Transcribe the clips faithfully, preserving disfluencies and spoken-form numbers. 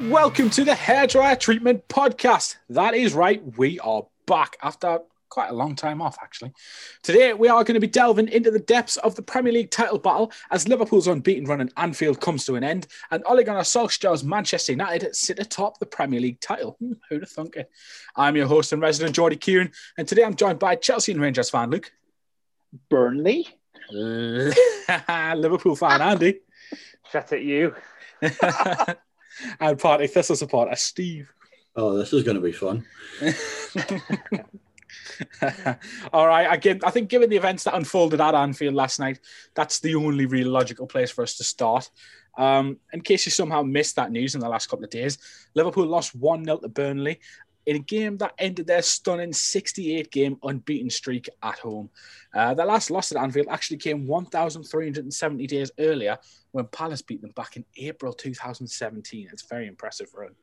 and welcome to the Hairdryer Treatment Podcast. That is right, we are back after quite a long time off, actually. Today, we are going to be delving into the depths of the Premier League title battle as Liverpool's unbeaten run at Anfield comes to an end and Ole Gunnar Solskjaer's Manchester United sit atop the Premier League title. Hmm, who'd have thunk it? I'm your host and resident Geordie Kieran, and today I'm joined by Chelsea and Rangers fan Luke. Burnley. Liverpool fan Andy. Shut at you. And Party Thistle supporter Steve. Oh, this is going to be fun. All right, I, give, I think given the events that unfolded at Anfield last night, that's the only real logical place for us to start. Um, in case you somehow missed that news in the last couple of days, Liverpool lost one nil to Burnley in a game that ended their stunning sixty-eight game unbeaten streak at home. Uh, their last loss at Anfield actually came one thousand three hundred seventy days earlier when Palace beat them back in April two thousand seventeen. It's a very impressive run.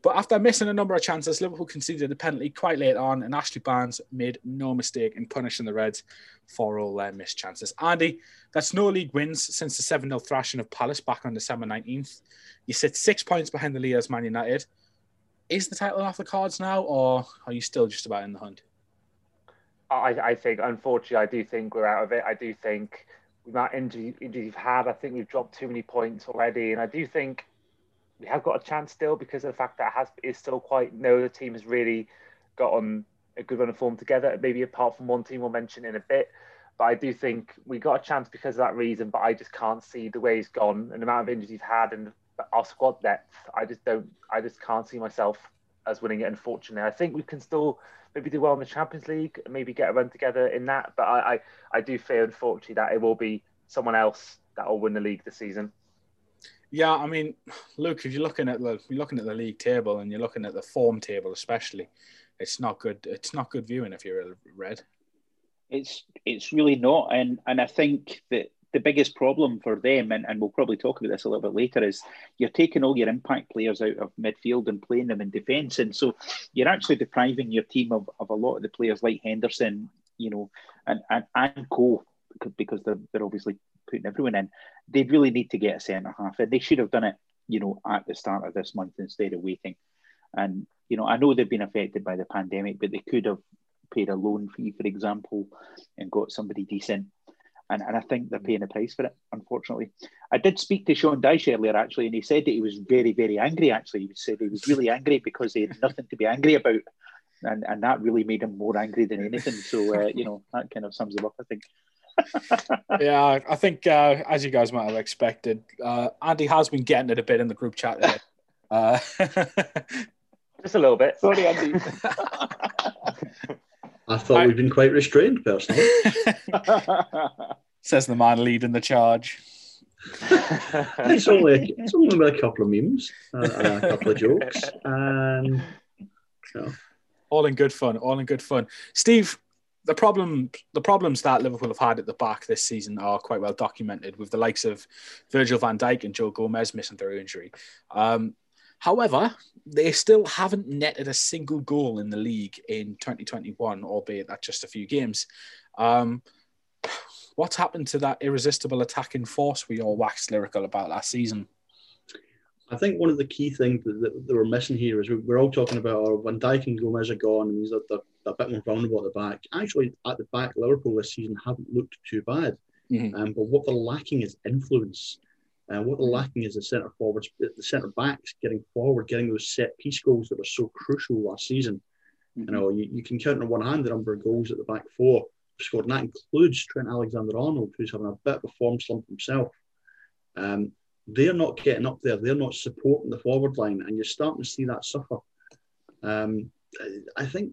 But after missing a number of chances, Liverpool conceded a penalty quite late on, and Ashley Barnes made no mistake in punishing the Reds for all their missed chances. Andy, that's no league wins since the seven nil thrashing of Palace back on December nineteenth. You sit six points behind the leaders, Man United. Is the title off the cards now, or are you still just about in the hunt? I, I think, unfortunately, I do think we're out of it. I do think with that injury we've had, I think we've dropped too many points already, and I do think we have got a chance still because of the fact that it has is still quite no the team has really got on a good run of form together, maybe apart from one team we'll mention in a bit. But I do think we got a chance because of that reason, but I just can't see the way he's gone and the amount of injuries he's had and our squad depth. I just don't I just can't see myself as winning it, unfortunately. I think we can still maybe do well in the Champions League and maybe get a run together in that, but I, I, I do fear, unfortunately, that it will be someone else that will win the league this season. Yeah, I mean, Luke, if you're looking at the you're looking at the league table and you're looking at the form table, especially, it's not good. It's not good viewing if you're a Red. It's it's really not, and and I think that the biggest problem for them, and, and we'll probably talk about this a little bit later, is you're taking all your impact players out of midfield and playing them in defence, and so you're actually depriving your team of, of a lot of the players like Henderson, you know, and and and Co. because they're they're obviously putting everyone in. They really need to get a centre-half, and they should have done it, you know, at the start of this month instead of waiting. And, you know, I know they've been affected by the pandemic, but they could have paid a loan fee, for example, and got somebody decent. And, and I think they're paying the price for it, unfortunately. I did speak to Sean Dyche earlier, actually, and he said that he was very, very angry, actually. He said he was really angry because he had nothing to be angry about. And, and that really made him more angry than anything. So, uh, you know, that kind of sums him up, I think. Yeah, I think uh, as you guys might have expected, uh, Andy has been getting it a bit in the group chat there. Uh, Just a little bit. Sorry, Andy. I thought I... we'd been quite restrained, personally. Says the man leading the charge. it's, only a, it's only about a couple of memes, uh, and a couple of jokes. And, so. All in good fun, all in good fun. Steve, The problem, the problems that Liverpool have had at the back this season are quite well documented, with the likes of Virgil van Dijk and Joe Gomez missing through injury. Um, however, they still haven't netted a single goal in the league in twenty twenty-one, albeit at just a few games. Um, what's happened to that irresistible attacking force we all waxed lyrical about last season? I think one of the key things that they were missing here is we're all talking about oh, Van Dijk and Gomez are gone, and they're, they're, they're a bit more vulnerable at the back. Actually, at the back, Liverpool this season haven't looked too bad. Mm-hmm. Um, but what they're lacking is influence. Uh, what they're lacking is the centre forwards, the centre backs getting forward, getting those set piece goals that were so crucial last season. Mm-hmm. You know, you, you can count on one hand the number of goals that the back four scored, and that includes Trent Alexander-Arnold, who's having a bit of a form slump himself. Um, They're not getting up there. They're not supporting the forward line, and you're starting to see that suffer. Um, I think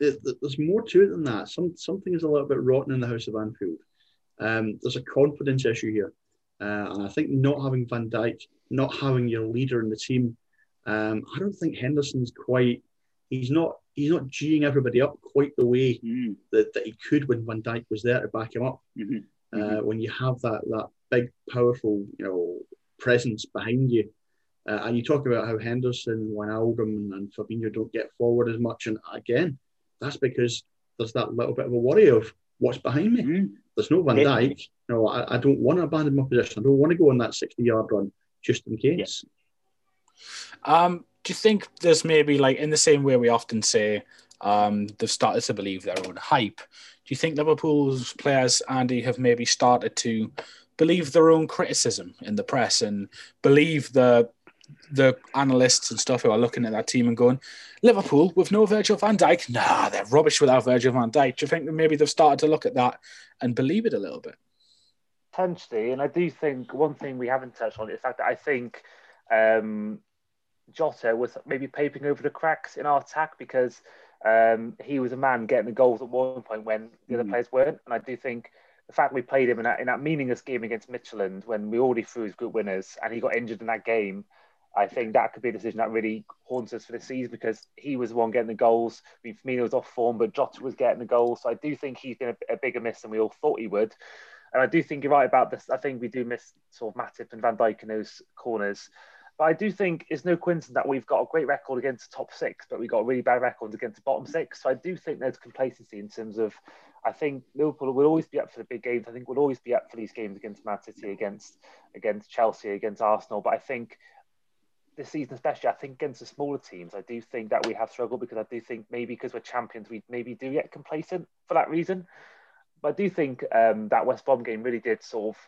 there's more to it than that. Some something is a little bit rotten in the house of Anfield. Um, there's a confidence issue here, uh, and I think not having Van Dijk, not having your leader in the team. Um, I don't think Henderson's quite. He's not. He's not geeing everybody up quite the way mm. that, that he could when Van Dijk was there to back him up. Mm-hmm. Uh, mm-hmm. When you have that that big, powerful, you know, presence behind you, uh, and you talk about how Henderson, Wijnaldum, and Fabinho don't get forward as much, and again, that's because there's that little bit of a worry of what's behind me. Mm-hmm. There's no Van Dijk. You know, I, I don't want to abandon my position. I don't want to go on that sixty-yard run just in case. Yeah. Um, do you think there's maybe, like, in the same way we often say um, they've started to believe their own hype, do you think Liverpool's players, Andy, have maybe started to believe their own criticism in the press and believe the the analysts and stuff who are looking at that team and going, Liverpool with no Virgil van Dijk? Nah, they're rubbish without Virgil van Dijk. Do you think that maybe they've started to look at that and believe it a little bit? Potentially, and I do think one thing we haven't touched on is the fact that I think um, Jota was maybe paping over the cracks in our attack because um, he was a man getting the goals at one point when the mm. other players weren't. And I do think the fact we played him in that, in that meaningless game against Midtjylland when we already threw his group winners and he got injured in that game, I think that could be a decision that really haunts us for the season because he was the one getting the goals. I mean, Firmino was off form, but Jota was getting the goals. So I do think he's been a, a bigger miss than we all thought he would. And I do think you're right about this. I think we do miss sort of Matip and Van Dijk in those corners. But I do think it's no coincidence that we've got a great record against the top six, but we've got a really bad record against the bottom six. So I do think there's complacency in terms of, I think Liverpool will always be up for the big games. I think we'll always be up for these games against Man City, against, against Chelsea, against Arsenal. But I think this season especially, I think against the smaller teams, I do think that we have struggled because I do think maybe because we're champions, we maybe do get complacent for that reason. But I do think um, that West Brom game really did sort of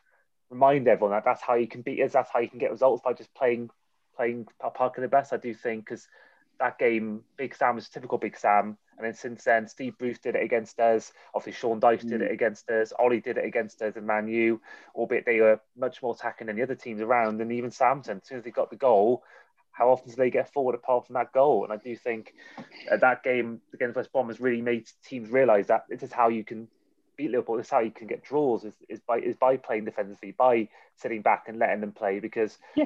remind everyone that that's how you can beat us, that's how you can get results by just playing playing parking the best, I do think, because that game, Big Sam was typical Big Sam. And then since then, Steve Bruce did it against us. Obviously, Sean Dyche mm. did it against us. Ollie did it against us in Man U, albeit they were much more attacking than the other teams around. And even Southampton, as soon as they got the goal, how often do they get forward apart from that goal? And I do think uh, that game against West Brom has really made teams realise that this is how you can beat Liverpool. This is how you can get draws, is, is, by, is by playing defensively, by sitting back and letting them play. Because... yeah.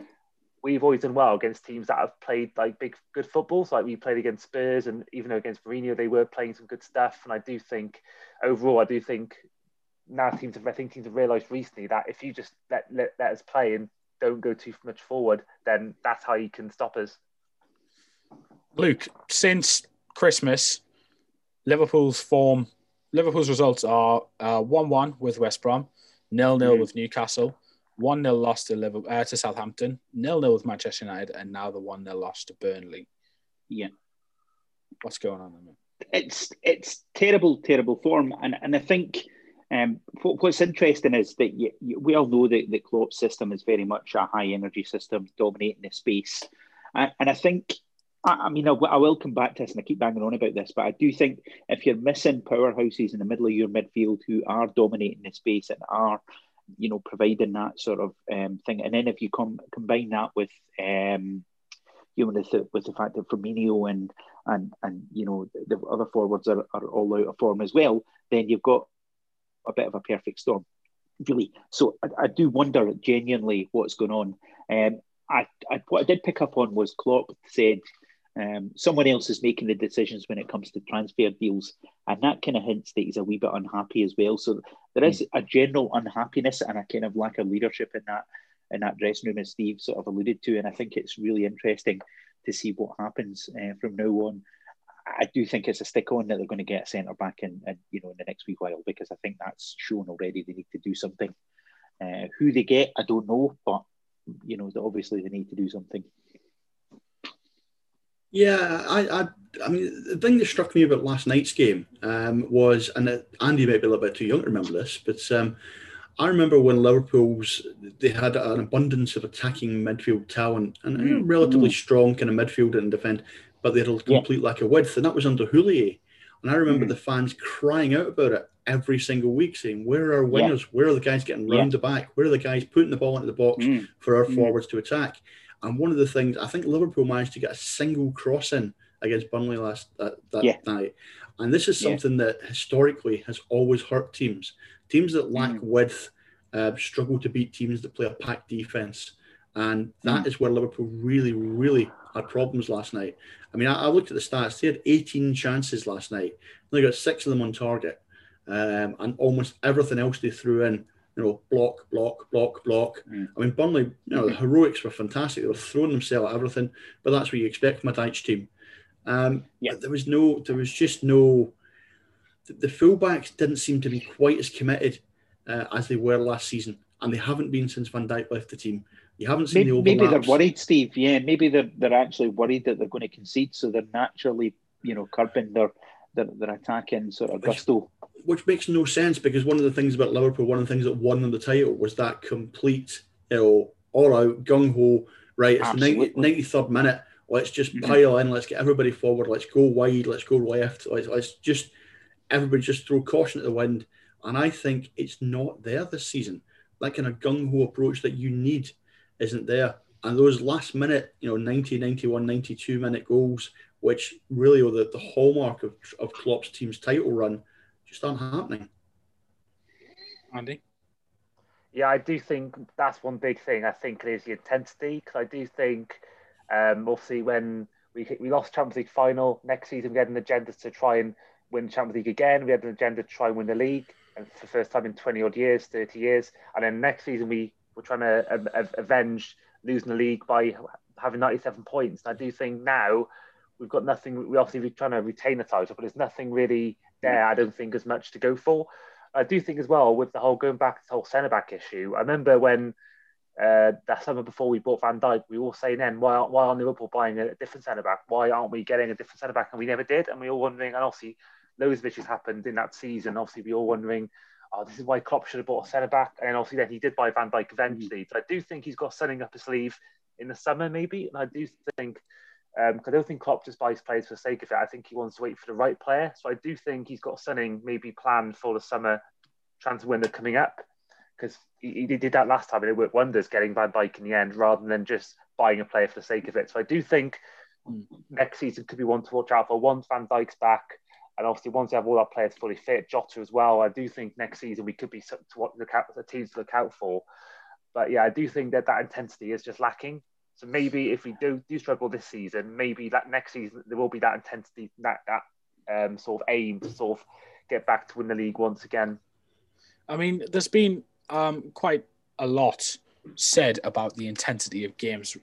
We've always done well against teams that have played like big, good football. So like we played against Spurs, and even though against Mourinho, they were playing some good stuff. And I do think overall, I do think now teams have, I think teams have realised recently that if you just let, let, let us play and don't go too much forward, then that's how you can stop us. Luke, since Christmas, Liverpool's form, Liverpool's results are uh, one one with West Brom, nil nil mm-hmm. with Newcastle, one nil loss to Liverpool, uh, to Southampton, nil nil with Manchester United, and now the one nil loss to Burnley. Yeah. What's going on there? It's it's terrible, terrible form. And and I think um, what, what's interesting is that you, you, we all know that the Klopp's system is very much a high-energy system, dominating the space. And, and I think, I, I mean, I, I will come back to this, and I keep banging on about this, but I do think if you're missing powerhouses in the middle of your midfield who are dominating the space and are, you know, providing that sort of um, thing, and then if you com- combine that with, um, you know, with the, with the fact that Firmino and and and you know the other forwards are, are all out of form as well, then you've got a bit of a perfect storm, really. So I, I do wonder genuinely what's going on. Um, I, I what I did pick up on was Klopp said um, someone else is making the decisions when it comes to transfer deals, and that kind of hints that he's a wee bit unhappy as well. So there is a general unhappiness and a kind of lack of leadership in that in that dressing room, as Steve sort of alluded to. And I think it's really interesting to see what happens uh, from now on. I do think it's a stick on that they're going to get a centre back in, in, you know, in the next wee while, because I think that's shown already. They need to do something. Uh, who they get, I don't know, but you know, obviously they need to do something. Yeah, I, I, I mean, the thing that struck me about last night's game um, was, and Andy might be a little bit too young to remember this, but um, I remember when Liverpool's, they had an abundance of attacking midfield talent and a relatively strong kind of midfield and defend, but they had a complete yeah. lack of width, and that was under Houllier. And I remember mm. the fans crying out about it every single week, saying, where are our wingers? Yeah. Where are the guys getting round yeah. the back? Where are the guys putting the ball into the box mm. for our mm. forwards to attack? And one of the things, I think Liverpool managed to get a single cross in against Burnley last uh, that yeah. night. And this is something yeah. that historically has always hurt teams. Teams that lack mm. width uh, struggle to beat teams that play a packed defence. And that mm. is where Liverpool really, really had problems last night. I mean, I, I looked at the stats. They had eighteen chances last night. They got six of them on target. Um, and almost everything else they threw in, you know, block, block, block, block. Mm. I mean, Burnley, you know, mm-hmm. the heroics were fantastic. They were throwing themselves at everything, but that's what you expect from a Dyche team. Um, yeah. There was no, there was just no, the, the fullbacks didn't seem to be quite as committed uh, as they were last season. and they haven't been since Van Dijk left the team. You haven't seen maybe, the overlaps. Maybe they're worried, Steve. Yeah, maybe they're they're actually worried that they're going to concede, so they're naturally, you know, curbing their their, their attacking sort of gusto. Which, which makes no sense, because one of the things about Liverpool, one of the things that won them the title was that complete, you know, all-out, gung-ho, right, it's Absolutely. the ninety, ninety-third minute, let's just mm-hmm. pile in, let's get everybody forward, let's go wide, let's go left, let's, let's just, everybody just throw caution at the wind. And I think it's not there this season. That kind of gung-ho approach that you need isn't there. And those last minute, you know, ninety, ninety-one, ninety-two minute goals, which really are the, the hallmark of, of Klopp's team's title run, just aren't happening. Andy? Yeah, I do think that's one big thing, I think, is the intensity. Because I do think um, we'll see when we we lost Champions League final. Next season, we had an agenda to try and win Champions League again. We had an agenda to try and win the league, and for the first time in twenty-odd years, thirty years. And then next season, we were trying to um, avenge losing the league by having ninety-seven points. And I do think now we've got nothing. We obviously we're trying to retain the title, but there's nothing really there, I don't think, as much to go for. I do think as well, with the whole going back to the whole centre-back issue, I remember when uh, that summer before we bought Van Dijk, we were all saying then, why, why aren't Liverpool buying a different centre-back? Why aren't we getting a different centre-back? And we never did. And we were all wondering, and obviously loads of issues happened in that season. Obviously, we were all wondering, oh, this is why Klopp should have bought a centre-back. And obviously then he did buy Van Dijk eventually. Mm-hmm. So I do think he's got something up his sleeve in the summer maybe. And I do think... Um, I don't think Klopp just buys players for the sake of it. I think he wants to wait for the right player. So I do think he's got something maybe planned for the summer transfer window coming up, because he, he did that last time and it worked wonders, getting Van Dijk in the end rather than just buying a player for the sake of it. So I do think next season could be one to watch out for. Once Van Dijk's back, and obviously once we have all our players fully fit, Jota as well, I do think next season we could be to look out, the teams to look out for. But yeah, I do think that that intensity is just lacking. So maybe if we do, do struggle this season, maybe that next season there will be that intensity, that, that um, sort of aim to sort of get back to win the league once again. I mean, there's been um, quite a lot said about the intensity of games,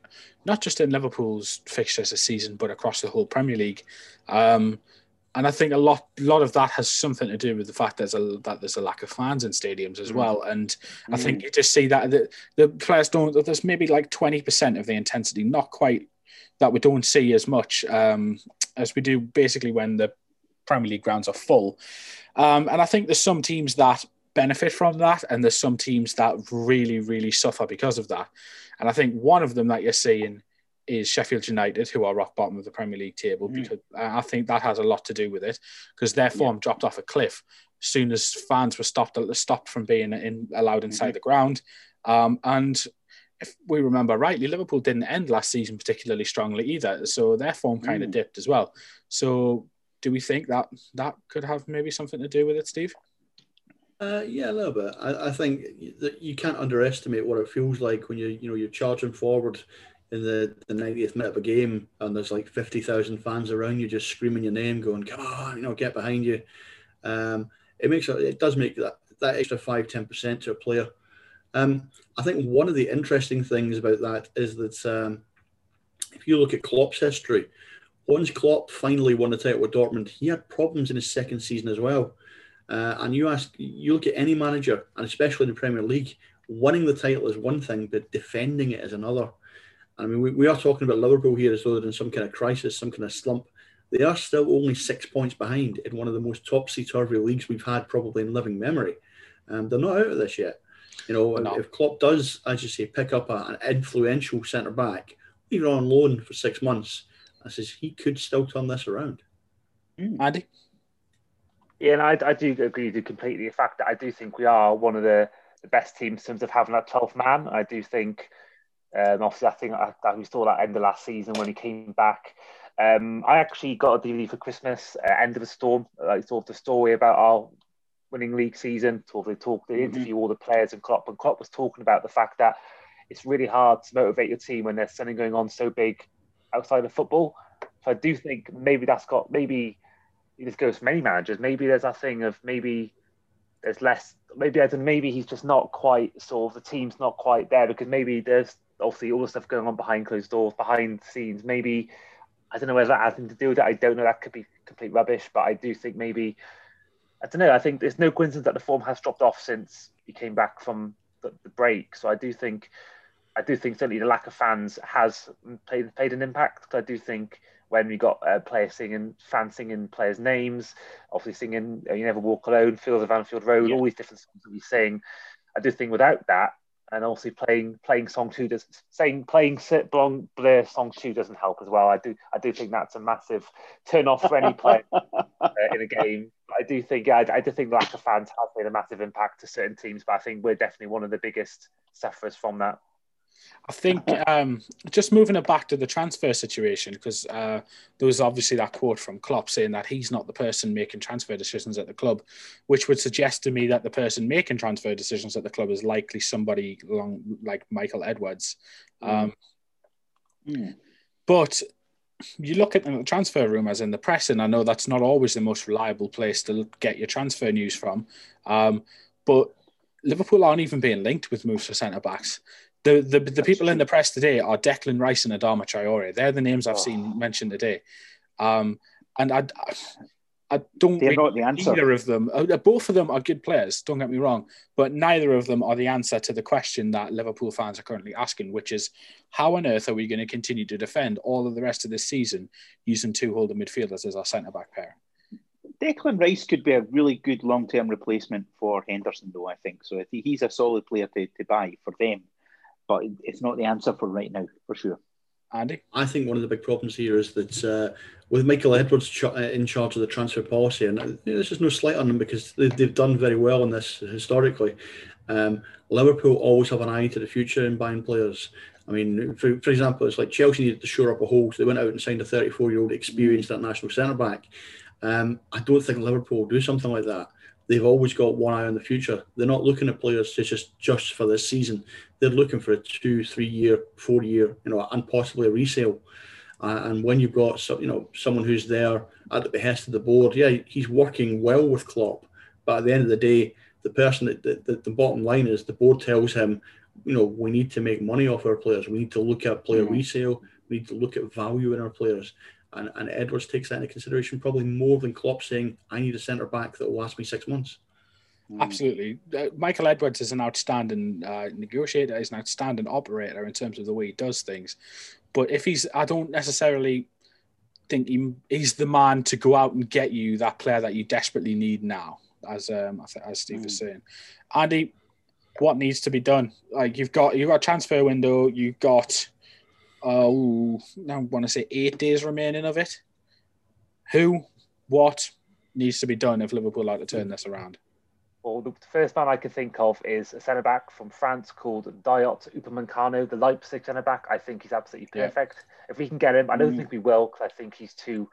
not just in Liverpool's fixtures this season, but across the whole Premier League. Um, and I think a lot lot of that has something to do with the fact there's a, that there's a lack of fans in stadiums as well. And mm-hmm. I think you just see that the, the players don't, there's maybe like twenty percent of the intensity, not quite, that we don't see as much um, as we do basically when the Premier League grounds are full. Um, and I think there's some teams that benefit from that, and there's some teams that really, really suffer because of that. And I think one of them that you're seeing is Sheffield United, who are rock bottom of the Premier League table, because mm. I think that has a lot to do with it, because their form yeah. dropped off a cliff as soon as fans were stopped stopped from being in, allowed inside mm-hmm. the ground. Um, and if we remember rightly, Liverpool didn't end last season particularly strongly either, so their form kind mm. of dipped as well. So do we think that that could have maybe something to do with it, Steve? Uh, yeah, a little bit. I, I think that you can't underestimate what it feels like when you you know you're charging forward in the, the ninetieth minute of a game, and there's like fifty thousand fans around you just screaming your name, going, come on, you know, get behind you. Um, it makes it does make that, that extra five to ten percent to a player. Um, I think one of the interesting things about that is that um, if you look at Klopp's history, once Klopp finally won the title with Dortmund, he had problems in his second season as well. Uh, and you ask, you look at any manager, and especially in the Premier League, winning the title is one thing, but defending it is another. I mean, we, we are talking about Liverpool here as though they're in some kind of crisis, some kind of slump. They are still only six points behind in one of the most topsy-turvy leagues we've had probably in living memory. Um, they're not out of this yet. You know, no. If Klopp does, as you say, pick up a, an influential centre-back, even on loan for six months, I says he could still turn this around. Mm. Andy? Yeah, and I, I do agree with you completely. The fact that I do think we are one of the, the best teams in terms of having that twelfth man. I do think... Um, obviously, I think I, I, we saw that end of last season when he came back. Um, I actually got a D V D for Christmas, uh, End of the Storm, like sort of the story about our winning league season. Sort of they talk, they mm-hmm. interview all the players, and Klopp and Klopp was talking about the fact that it's really hard to motivate your team when there's something going on so big outside of football. So I do think maybe that's got maybe this goes for many managers. Maybe there's that thing of maybe. There's less, maybe I don't, maybe he's just not quite sort of the team's not quite there, because maybe there's obviously all the stuff going on behind closed doors, behind the scenes. Maybe I don't know whether that has anything to do with it. I don't know. That could be complete rubbish, but I do think maybe I don't know. I think there's no coincidence that the form has dropped off since he came back from the, the break. So I do think, I do think certainly the lack of fans has played played an impact. I do think when we got uh, players singing, fans singing players' names, obviously singing "You Never Walk Alone," "Fields of Anfield Road," yeah. all these different songs that we sing. I do think without that, and also playing playing song two does saying playing sit belong Blair song two doesn't help as well. I do I do think that's a massive turn off for any player uh, in a game. But I do think I, I do think the lack of fans has made a massive impact to certain teams, but I think we're definitely one of the biggest sufferers from that. I think um, just moving it back to the transfer situation, because uh, there was obviously that quote from Klopp saying that he's not the person making transfer decisions at the club, which would suggest to me that the person making transfer decisions at the club is likely somebody long, like Michael Edwards. Um, mm. But you look at the transfer room as in the press, and I know that's not always the most reliable place to get your transfer news from, um, but Liverpool aren't even being linked with moves for centre-backs. The, the the people in the press today are Declan Rice and Adama Traore. They're the names I've oh. seen mentioned today. Um, and I, I don't They're not the answer. Either of them. Both of them are good players, don't get me wrong, but neither of them are the answer to the question that Liverpool fans are currently asking, which is how on earth are we going to continue to defend all of the rest of this season using two holding midfielders as our centre-back pair? Declan Rice could be a really good long-term replacement for Henderson, though, I think. So he's a solid player to, to buy for them. But it's not the answer for right now, for sure. Andy? I think one of the big problems here is that uh, with Michael Edwards ch- in charge of the transfer policy, and you know, this is no slight on them because they've, they've done very well in this historically, um, Liverpool always have an eye to the future in buying players. I mean, for, for example, it's like Chelsea needed to shore up a hole, so they went out and signed a thirty-four-year-old experienced international centre-back. Um, I don't think Liverpool will do something like that. They've always got one eye on the future. They're not looking at players just just for this season. They're looking for a two, three year, four year, you know, and possibly a resale. Uh, and when you've got so, you know, someone who's there at the behest of the board, yeah, he's working well with Klopp. But at the end of the day, the person that, that, that the bottom line is the board tells him, you know, we need to make money off our players. We need to look at player mm-hmm. resale. We need to look at value in our players. And, and Edwards takes that into consideration probably more than Klopp saying, I need a centre-back that will last me six months. Absolutely. Uh, Michael Edwards is an outstanding uh, negotiator, he's an outstanding operator in terms of the way he does things. But if he's, I don't necessarily think he, he's the man to go out and get you that player that you desperately need now, as um, as Steve mm. was saying. Andy, what needs to be done? Like you've got, you've got a transfer window, you've got... Oh, I want to say eight days remaining of it. Who, what needs to be done if Liverpool are to turn this around? Well, the first man I can think of is a centre-back from France called Dayot Upamecano, the Leipzig centre-back. I think he's absolutely perfect. Yeah. If we can get him, I don't mm. think we will because I think he's too...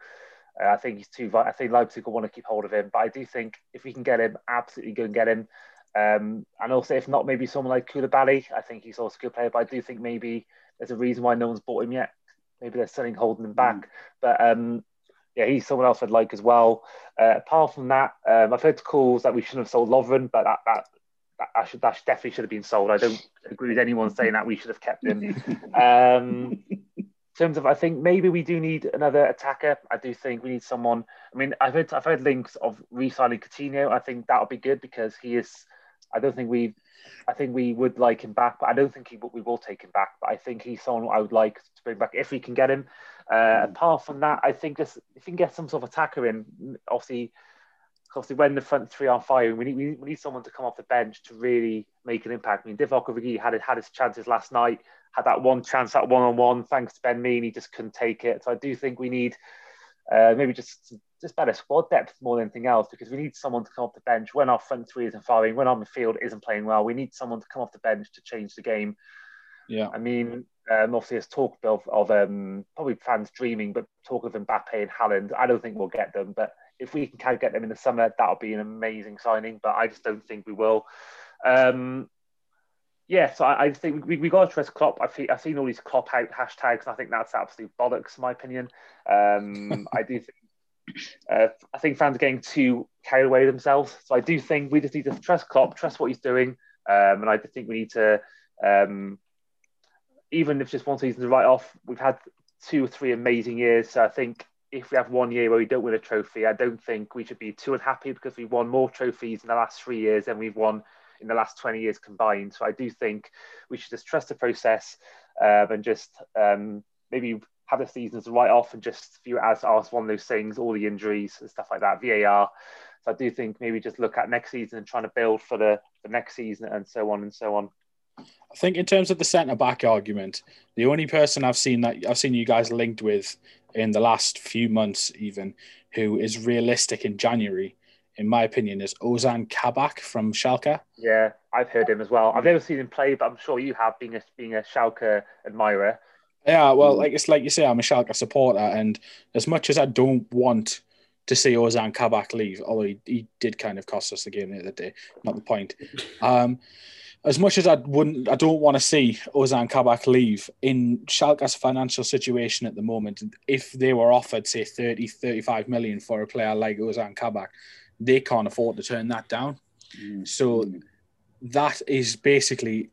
Uh, I think he's too... I think Leipzig will want to keep hold of him. But I do think if we can get him, absolutely go and get him. Um, and also, if not, maybe someone like Koulibaly. I think he's also a good player, but I do think maybe... There's a reason why no one's bought him yet. Maybe there's something holding him back. Mm. But um, yeah, he's someone else I'd like as well. Uh, apart from that, um, I've heard calls that we shouldn't have sold Lovren, but that that that, that, should, that definitely should have been sold. I don't agree with anyone saying that we should have kept him. Um, in terms of, I think maybe we do need another attacker. I do think we need someone. I mean, I've heard I've heard links of re-signing Coutinho. I think that would be good because he is. I don't think we. I think we would like him back, but I don't think he, we will take him back. But I think he's someone I would like to bring back if we can get him. Uh, mm. Apart from that, I think this, if we can get some sort of attacker in, obviously, obviously when the front three are firing, we need we, we need someone to come off the bench to really make an impact. I mean, Divock Origi had had his chances last night, had that one chance, that one-on-one, thanks to Ben Mee, he just couldn't take it. So I do think we need uh, maybe just... just better squad depth more than anything else because we need someone to come off the bench when our front three isn't firing, when our midfield isn't playing well. We need someone to come off the bench to change the game. Yeah, I mean, um, obviously there's talk of, of um, probably fans dreaming, but talk of Mbappe and Haaland. I don't think we'll get them, but if we can kind of get them in the summer, that'll be an amazing signing, but I just don't think we will. Um, yeah, so I, I just think we we got to trust Klopp. I've, I've seen all these Klopp out hashtags, and I think that's absolute bollocks, in my opinion. Um, I do think Uh, I think fans are getting too carried away themselves. So I do think we just need to trust Klopp, trust what he's doing. Um, and I think we need to, um, even if just one season to write off, we've had two or three amazing years. So I think if we have one year where we don't win a trophy, I don't think we should be too unhappy because we won more trophies in the last three years than we've won in the last twenty years combined. So I do think we should just trust the process uh, and just um, maybe have the seasons right off and just view it as one of those things, all the injuries and stuff like that, V A R. So I do think maybe just look at next season and trying to build for the, the next season and so on and so on. I think in terms of the centre-back argument, the only person I've seen that I've seen you guys linked with in the last few months even, who is realistic in January, in my opinion, is Ozan Kabak from Schalke. Yeah, I've heard him as well. I've never seen him play, but I'm sure you have, being a, being a Schalke admirer. Yeah, well, like it's like you say, I'm a Schalke supporter, and as much as I don't want to see Ozan Kabak leave, although he, he did kind of cost us the game the other day, not the point. Um, as much as I wouldn't, I don't want to see Ozan Kabak leave, in Schalke's financial situation at the moment, if they were offered, say, thirty, thirty-five million for a player like Ozan Kabak, they can't afford to turn that down. Mm. So that is basically,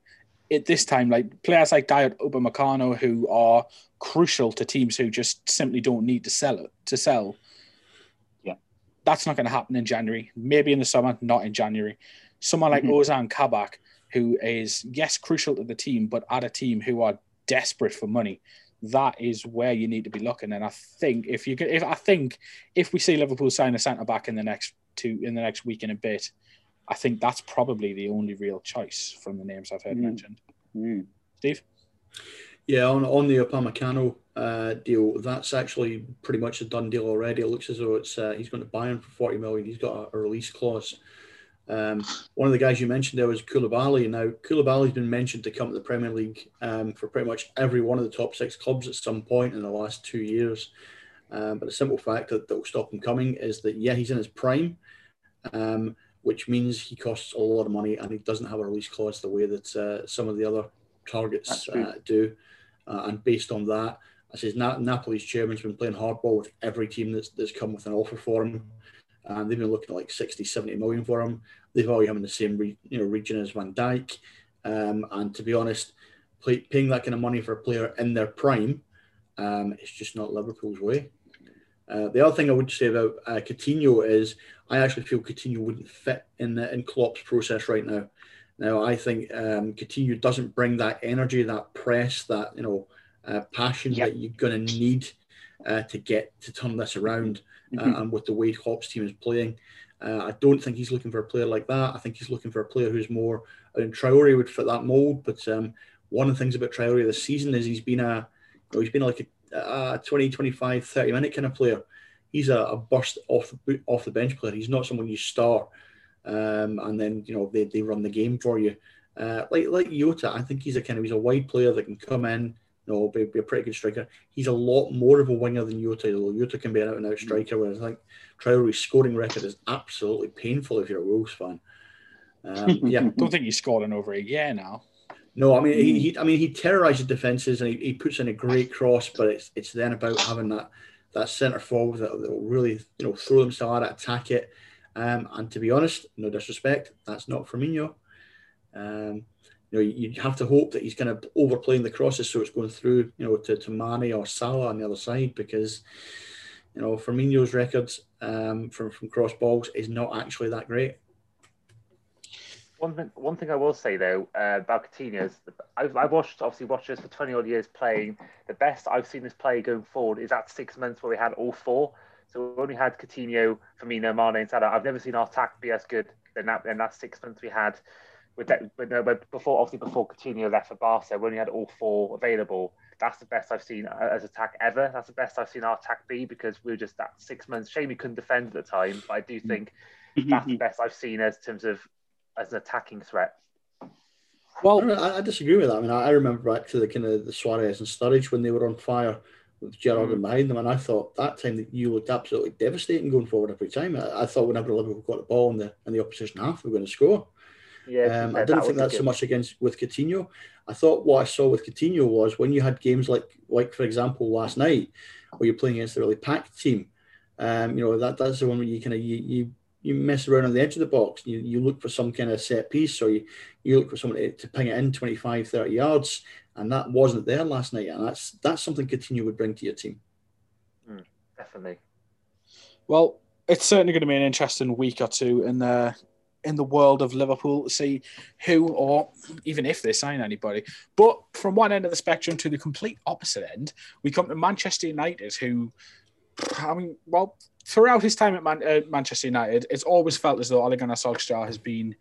at this time, like players like Dayot Upamecano, who are crucial to teams who just simply don't need to sell it, to sell. Yeah. That's not going to happen in January. Maybe in the summer, not in January. Someone like mm-hmm. Ozan Kabak, who is, yes, crucial to the team, but at a team who are desperate for money, that is where you need to be looking. And I think if you can, if I think if we see Liverpool sign a centre back in the next two, in the next week and a bit, I think that's probably the only real choice from the names I've heard mm. mentioned. Mm. Steve? Yeah, on on the Upamecano uh, deal, that's actually pretty much a done deal already. It looks as though it's uh, he's going to buy him for forty million. He's got a, a release clause. Um, one of the guys you mentioned there was Koulibaly. Now, Koulibaly's been mentioned to come to the Premier League um, for pretty much every one of the top six clubs at some point in the last two years. Um, but the simple fact that will stop him coming is that, yeah, he's in his prime, um, which means he costs a lot of money and he doesn't have a release clause the way that uh, some of the other targets uh, do. Uh, and based on that, I says Na- Napoli's chairman's been playing hardball with every team that's, that's come with an offer for him. And they've been looking at like sixty, seventy million for him. They've all him in the same re- you know, region as Van Dijk. Um, and to be honest, play, paying that kind of money for a player in their prime, um, it's just not Liverpool's way. Uh, the other thing I would say about uh, Coutinho is I actually feel Coutinho wouldn't fit in the, in Klopp's process right now. Now, I think um, Coutinho doesn't bring that energy, that press, that you know uh, passion yep. that you're going to need uh, to get to turn this around. Mm-hmm. Uh, and with the way Klopp's team is playing, uh, I don't think he's looking for a player like that. I think he's looking for a player who's more, I mean, Traore would fit that mould, but um, one of the things about Traore this season is he's been a, you know, he's been like a, a twenty, twenty-five, thirty minute kind of player. He's a, a burst off the, off the bench player. He's not someone you start um, and then, you know, they, they run the game for you. Uh, like like Jota, I think he's a kind of, he's a wide player that can come in, No, be, be a pretty good striker. He's a lot more of a winger than Jota. Jota can be an out-and-out striker, whereas I think Traore's scoring record is absolutely painful if you're a Wolves fan. Um, yeah, I don't think he's scored in over a year now. No, I mean he, he I mean he terrorises defences and he, he puts in a great cross, but it's it's then about having that that centre forward that will really you know throw themselves at it, attack it. Um, and to be honest, no disrespect, that's not Firmino. Um, You know, you have to hope that he's kind of overplaying the crosses so it's going through, you know, to, to Mane or Salah on the other side because, you know, Firmino's records um, from, from cross balls is not actually that great. One thing, one thing I will say, though, uh, about Coutinho is I've, I've watched, obviously watched this for twenty-odd years playing. The best I've seen this play going forward is that six months where we had all four. So we only had Coutinho, Firmino, Mane and Salah. I've never seen our attack be as good than that, than that six months we had. With that, with, uh, before obviously before Coutinho left for Barca, we only had all four available. That's the best I've seen as attack ever. That's the best I've seen our attack be because we were just that six months. Shame we couldn't defend at the time, but I do think that's the best I've seen as in terms of as an attacking threat. Well, I, I disagree with that. I mean, I, I remember back to the kind of the Suarez and Sturridge when they were on fire with Gerrard mm. behind them, and I thought that time that you looked absolutely devastating going forward every time. I, I thought whenever Liverpool got the ball in the in the opposition half, we were going to score. Yeah, um, I didn't that think that's so much against with Coutinho. I thought what I saw with Coutinho was when you had games like, like for example, last night, where you're playing against a really packed team. Um, you know that that's the one where you kind of you, you you mess around on the edge of the box. You you look for some kind of set piece, or you, you look for someone to, to ping it in twenty-five, thirty yards, and that wasn't there last night. And that's that's something Coutinho would bring to your team. Mm, definitely. Well, it's certainly going to be an interesting week or two in the. in the world of Liverpool to see who or even if they sign anybody. But from one end of the spectrum to the complete opposite end, we come to Manchester United, who, I mean, well, throughout his time at Man- uh, Manchester United, it's always felt as though Ole Gunnar Solskjaer has been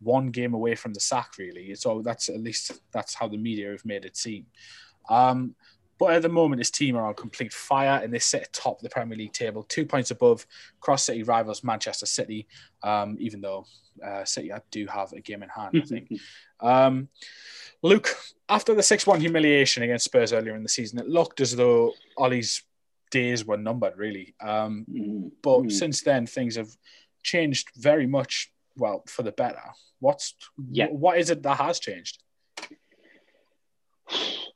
one game away from the sack, really. So that's at least that's how the media have made it seem. Um, but at the moment, his team are on complete fire, and they sit atop the Premier League table, two points above cross-city rivals Manchester City, um, even though uh, City do have a game in hand, I think. um, Luke, after the six one humiliation against Spurs earlier in the season, it looked as though Ole's days were numbered, really. Um, mm. But mm. since then, things have changed very much, well, for the better. What's yeah. What is it that has changed?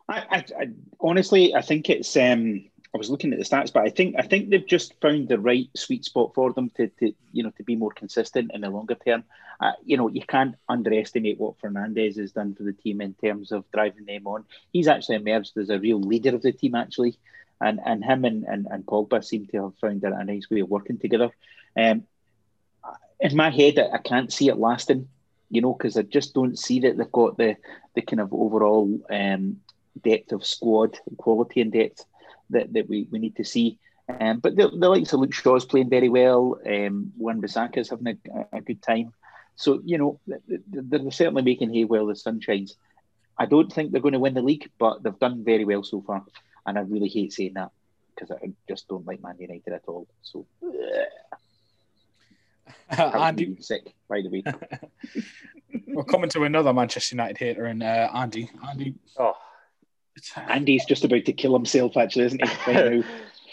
I, I, I honestly, I think it's. Um, I was looking at the stats, but I think I think they've just found the right sweet spot for them to, to you know, to be more consistent in the longer term. Uh, you know, you can't underestimate what Fernandes has done for the team in terms of driving them on. He's actually emerged as a real leader of the team, actually, and and him and and, and Pogba seem to have found a, a nice way of working together. Um, in my head, I, I can't see it lasting, you know, because I just don't see that they've got the the kind of overall. Um, depth of squad, quality and depth that, that we, we need to see. Um, but the, the likes of Luke Shaw's playing very well. Um, Wan-Bissaka's having a, a good time. So, you know, they're certainly making hay while the sun shines. I don't think they're going to win the league, but they've done very well so far. And I really hate saying that because I just don't like Man United at all. So, Andy, sick, by the way. We're coming to another Manchester United hater and uh, Andy. Andy. Oh. Andy's just about to kill himself, actually, isn't he? Right now.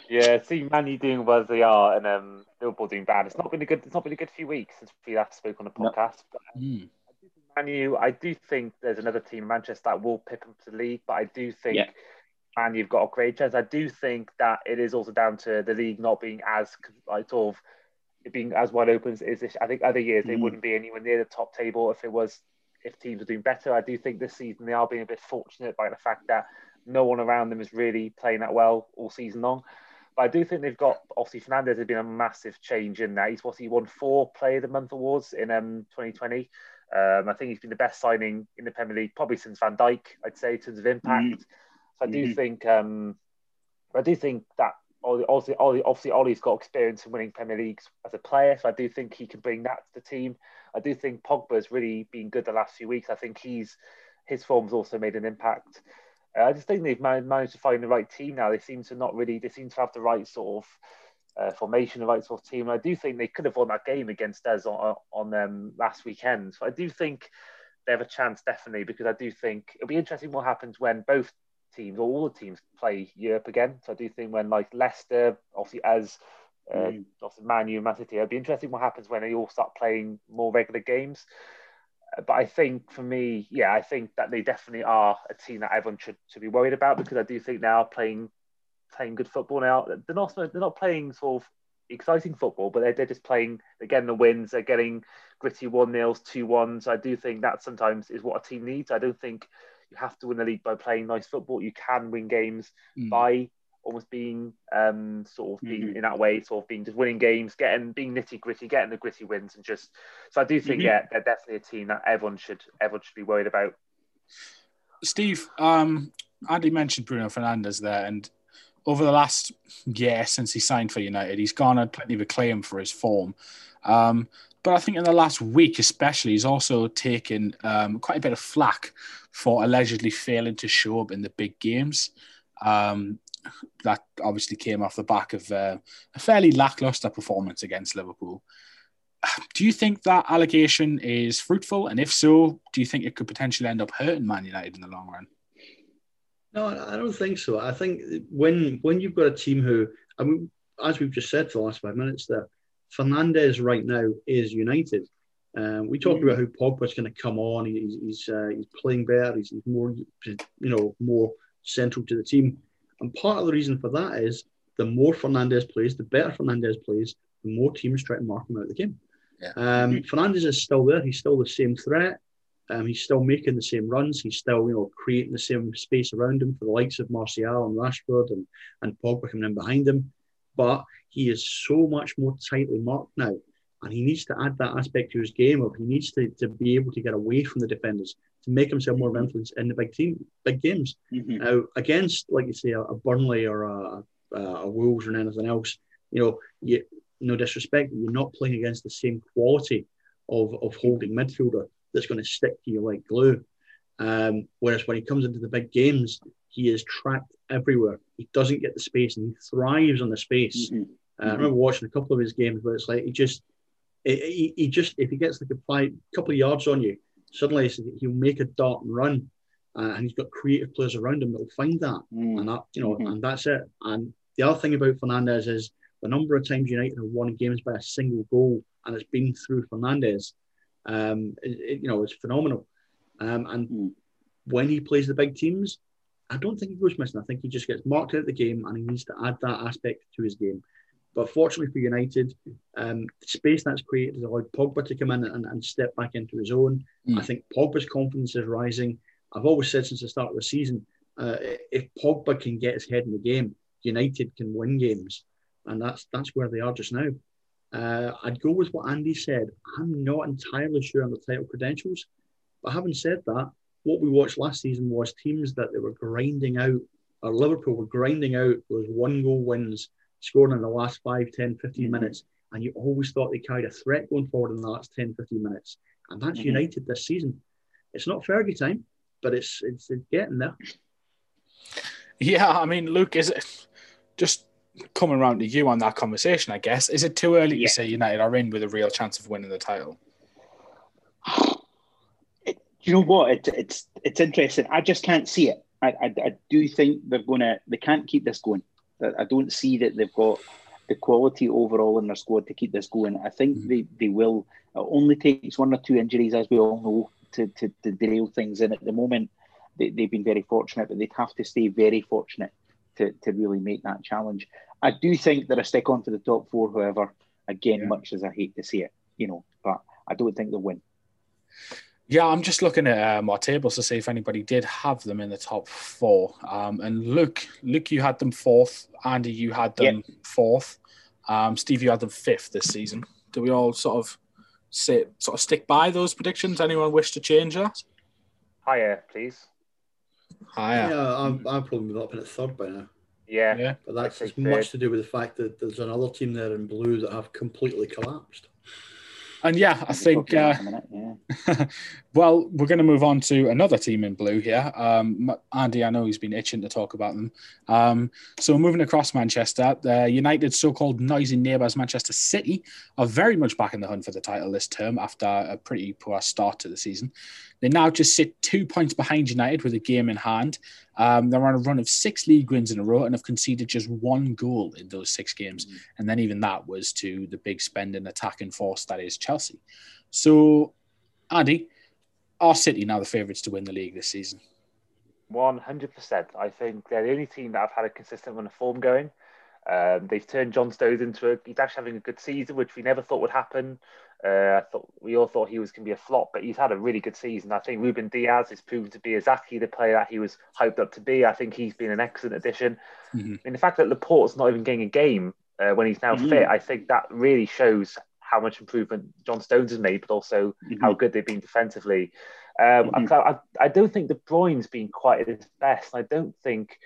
Yeah, see, Man U doing well as they are, and um, Liverpool doing bad. It's not been a good. It's not been a good few weeks since we last spoke on the podcast. No. But mm. I do think Man U, I do think there's another team, Manchester, that will pick up the league. But I do think yeah. Man U've got a great chance. I do think that it is also down to the league not being as like sort of it being as wide open as it is. I think other years mm. they wouldn't be anywhere near the top table if it was. If teams are doing better. I do think this season they are being a bit fortunate by the fact that no one around them is really playing that well all season long. But I do think they've got, obviously Fernandes has been a massive change in that. He's what he won four Player of the Month awards in um, twenty twenty. Um, I think he's been the best signing in the Premier League, probably since Van Dijk, I'd say, in terms of impact. Mm-hmm. So I do mm-hmm. think, um, I do think that Ollie, obviously, Ollie, obviously Ollie's got experience in winning Premier Leagues as a player, so I do think he can bring that to the team. I do think Pogba's really been good the last few weeks. I think he's his form's also made an impact. Uh, I just think they've man- managed to find the right team now. They seem to not really, they seem to have the right sort of uh, formation, the right sort of team. And I do think they could have won that game against us on, on um, last weekend. So I do think they have a chance, definitely, because I do think it'll be interesting what happens when both teams or all the teams play Europe again. So I do think when like Leicester, obviously as uh, mm. obviously Man U and Man City, it'll be interesting what happens when they all start playing more regular games. But I think for me, yeah, I think that they definitely are a team that everyone should, should be worried about, because I do think they are playing playing good football now. They're not they're not playing sort of exciting football, but they're, they're just playing, they're getting the wins, they're getting gritty one-nils, two-ones. I do think that sometimes is what a team needs. I don't think you have to win the league by playing nice football. You can win games mm. by almost being um, sort of being mm-hmm. in that way, sort of being just winning games, getting being nitty gritty, getting the gritty wins, and just. So I do think mm-hmm. yeah, they're definitely a team that everyone should everyone should be worried about. Steve, um, Andy mentioned Bruno Fernandes there, and over the last year since he signed for United, he's garnered plenty of acclaim for his form. Um, But I think in the last week especially, he's also taken um, quite a bit of flack for allegedly failing to show up in the big games. Um, that obviously came off the back of uh, a fairly lacklustre performance against Liverpool. Do you think that allegation is fruitful? And if so, do you think it could potentially end up hurting Man United in the long run? No, I don't think so. I think when when you've got a team who, I mean, as we've just said for the last five minutes there, Fernandes right now is United. Um, we talked about how Pogba's going to come on. He's he's, uh, he's playing better. He's, he's more you know more central to the team. And part of the reason for that is the more Fernandes plays, the better Fernandes plays, the more teams try to mark him out of the game. Yeah. Um, Fernandes is still there. He's still the same threat. Um, he's still making the same runs. He's still you know creating the same space around him for the likes of Martial and Rashford and and Pogba coming in behind him. But he is so much more tightly marked now. And he needs to add that aspect to his game of he needs to, to be able to get away from the defenders to make himself more of an influence in the big team, big games. Mm-hmm. Uh, against, like you say, a, a Burnley or a, a, a Wolves or anything else, you know, you, no disrespect, you're not playing against the same quality of, of holding midfielder that's going to stick to you like glue. Um, whereas when he comes into the big games, he is trapped everywhere. He doesn't get the space and he thrives on the space. Mm-hmm. Uh, mm-hmm. I remember watching a couple of his games where it's like he just, he, he just if he gets like a five, couple of yards on you, suddenly he'll make a dart and run, uh, and he's got creative players around him that will find that, mm-hmm. and that you know, mm-hmm. and that's it. And the other thing about Fernandes is the number of times United have won games by a single goal, and it's been through Fernandes. Um, it, it, you know, it's phenomenal. Um, and mm. when he plays the big teams, I don't think he goes missing. I think he just gets marked out of the game, and he needs to add that aspect to his game. But fortunately for United, um, the space that's created has allowed Pogba to come in and, and step back into his own. Mm. I think Pogba's confidence is rising. I've always said since the start of the season, uh, if Pogba can get his head in the game, United can win games. And that's that's where they are just now. Uh, I'd go with what Andy said. I'm not entirely sure on the title credentials. But having said that, what we watched last season was teams that they were grinding out, or Liverpool were grinding out those one-goal wins, scoring in the last five, ten, fifteen mm-hmm. minutes, and you always thought they carried a threat going forward in the last ten, fifteen minutes. And that's mm-hmm. United this season. It's not Fergie time, but it's, it's it's getting there. Yeah, I mean, Luke, is it just coming round to you on that conversation, I guess, is it too early yeah. to say United are in with a real chance of winning the title? You know what? It's it's it's interesting. I just can't see it. I I, I do think they're gonna. They can't keep this going. I don't see that they've got the quality overall in their squad to keep this going. I think mm-hmm. they, they will. It only takes one or two injuries, as we all know, to to, to derail things. And at the moment, they, they've been very fortunate, but they'd have to stay very fortunate to to really make that challenge. I do think they're a stick on for the top four. However, again, yeah. much as I hate to see it, you know, but I don't think they'll win. Yeah, I'm just looking at um, our tables to see if anybody did have them in the top four. Um, and Luke, Luke, you had them fourth. Andy, you had them yep. fourth. Um, Steve, you had them fifth this season. Do we all sort of sit, sort of stick by those predictions? Anyone wish to change that? Higher, please. Higher. Yeah, I'm, I'm probably not up in at third by now. Yeah. yeah. But that's as much to do with the fact that there's another team there in blue that have completely collapsed. And yeah, I think, uh, well, we're going to move on to another team in blue here. Um, Andy, I know he's been itching to talk about them. Um, so moving across Manchester, the United's so-called noisy neighbours, Manchester City, are very much back in the hunt for the title this term after a pretty poor start to the season. They now just sit two points behind United with a game in hand. Um, they're on a run of six league wins in a row and have conceded just one goal in those six games. Mm. And then even that was to the big spending attacking force that is Chelsea. So, Andy, are City now the favourites to win the league this season? one hundred percent. I think they're the only team that have had a consistent run of form going. Um, they've turned John Stones into a... He's actually having a good season, which we never thought would happen. Uh, I thought we all thought he was going to be a flop, but he's had a really good season. I think Rúben Dias has proven to be exactly the player that he was hyped up to be. I think he's been an excellent addition. Mm-hmm. I mean, the fact that Laporte's not even getting a game uh, when he's now mm-hmm. fit, I think that really shows how much improvement John Stones has made, but also mm-hmm. how good they've been defensively. Um, mm-hmm. I, I, I don't think De Bruyne's been quite at his best. I don't think...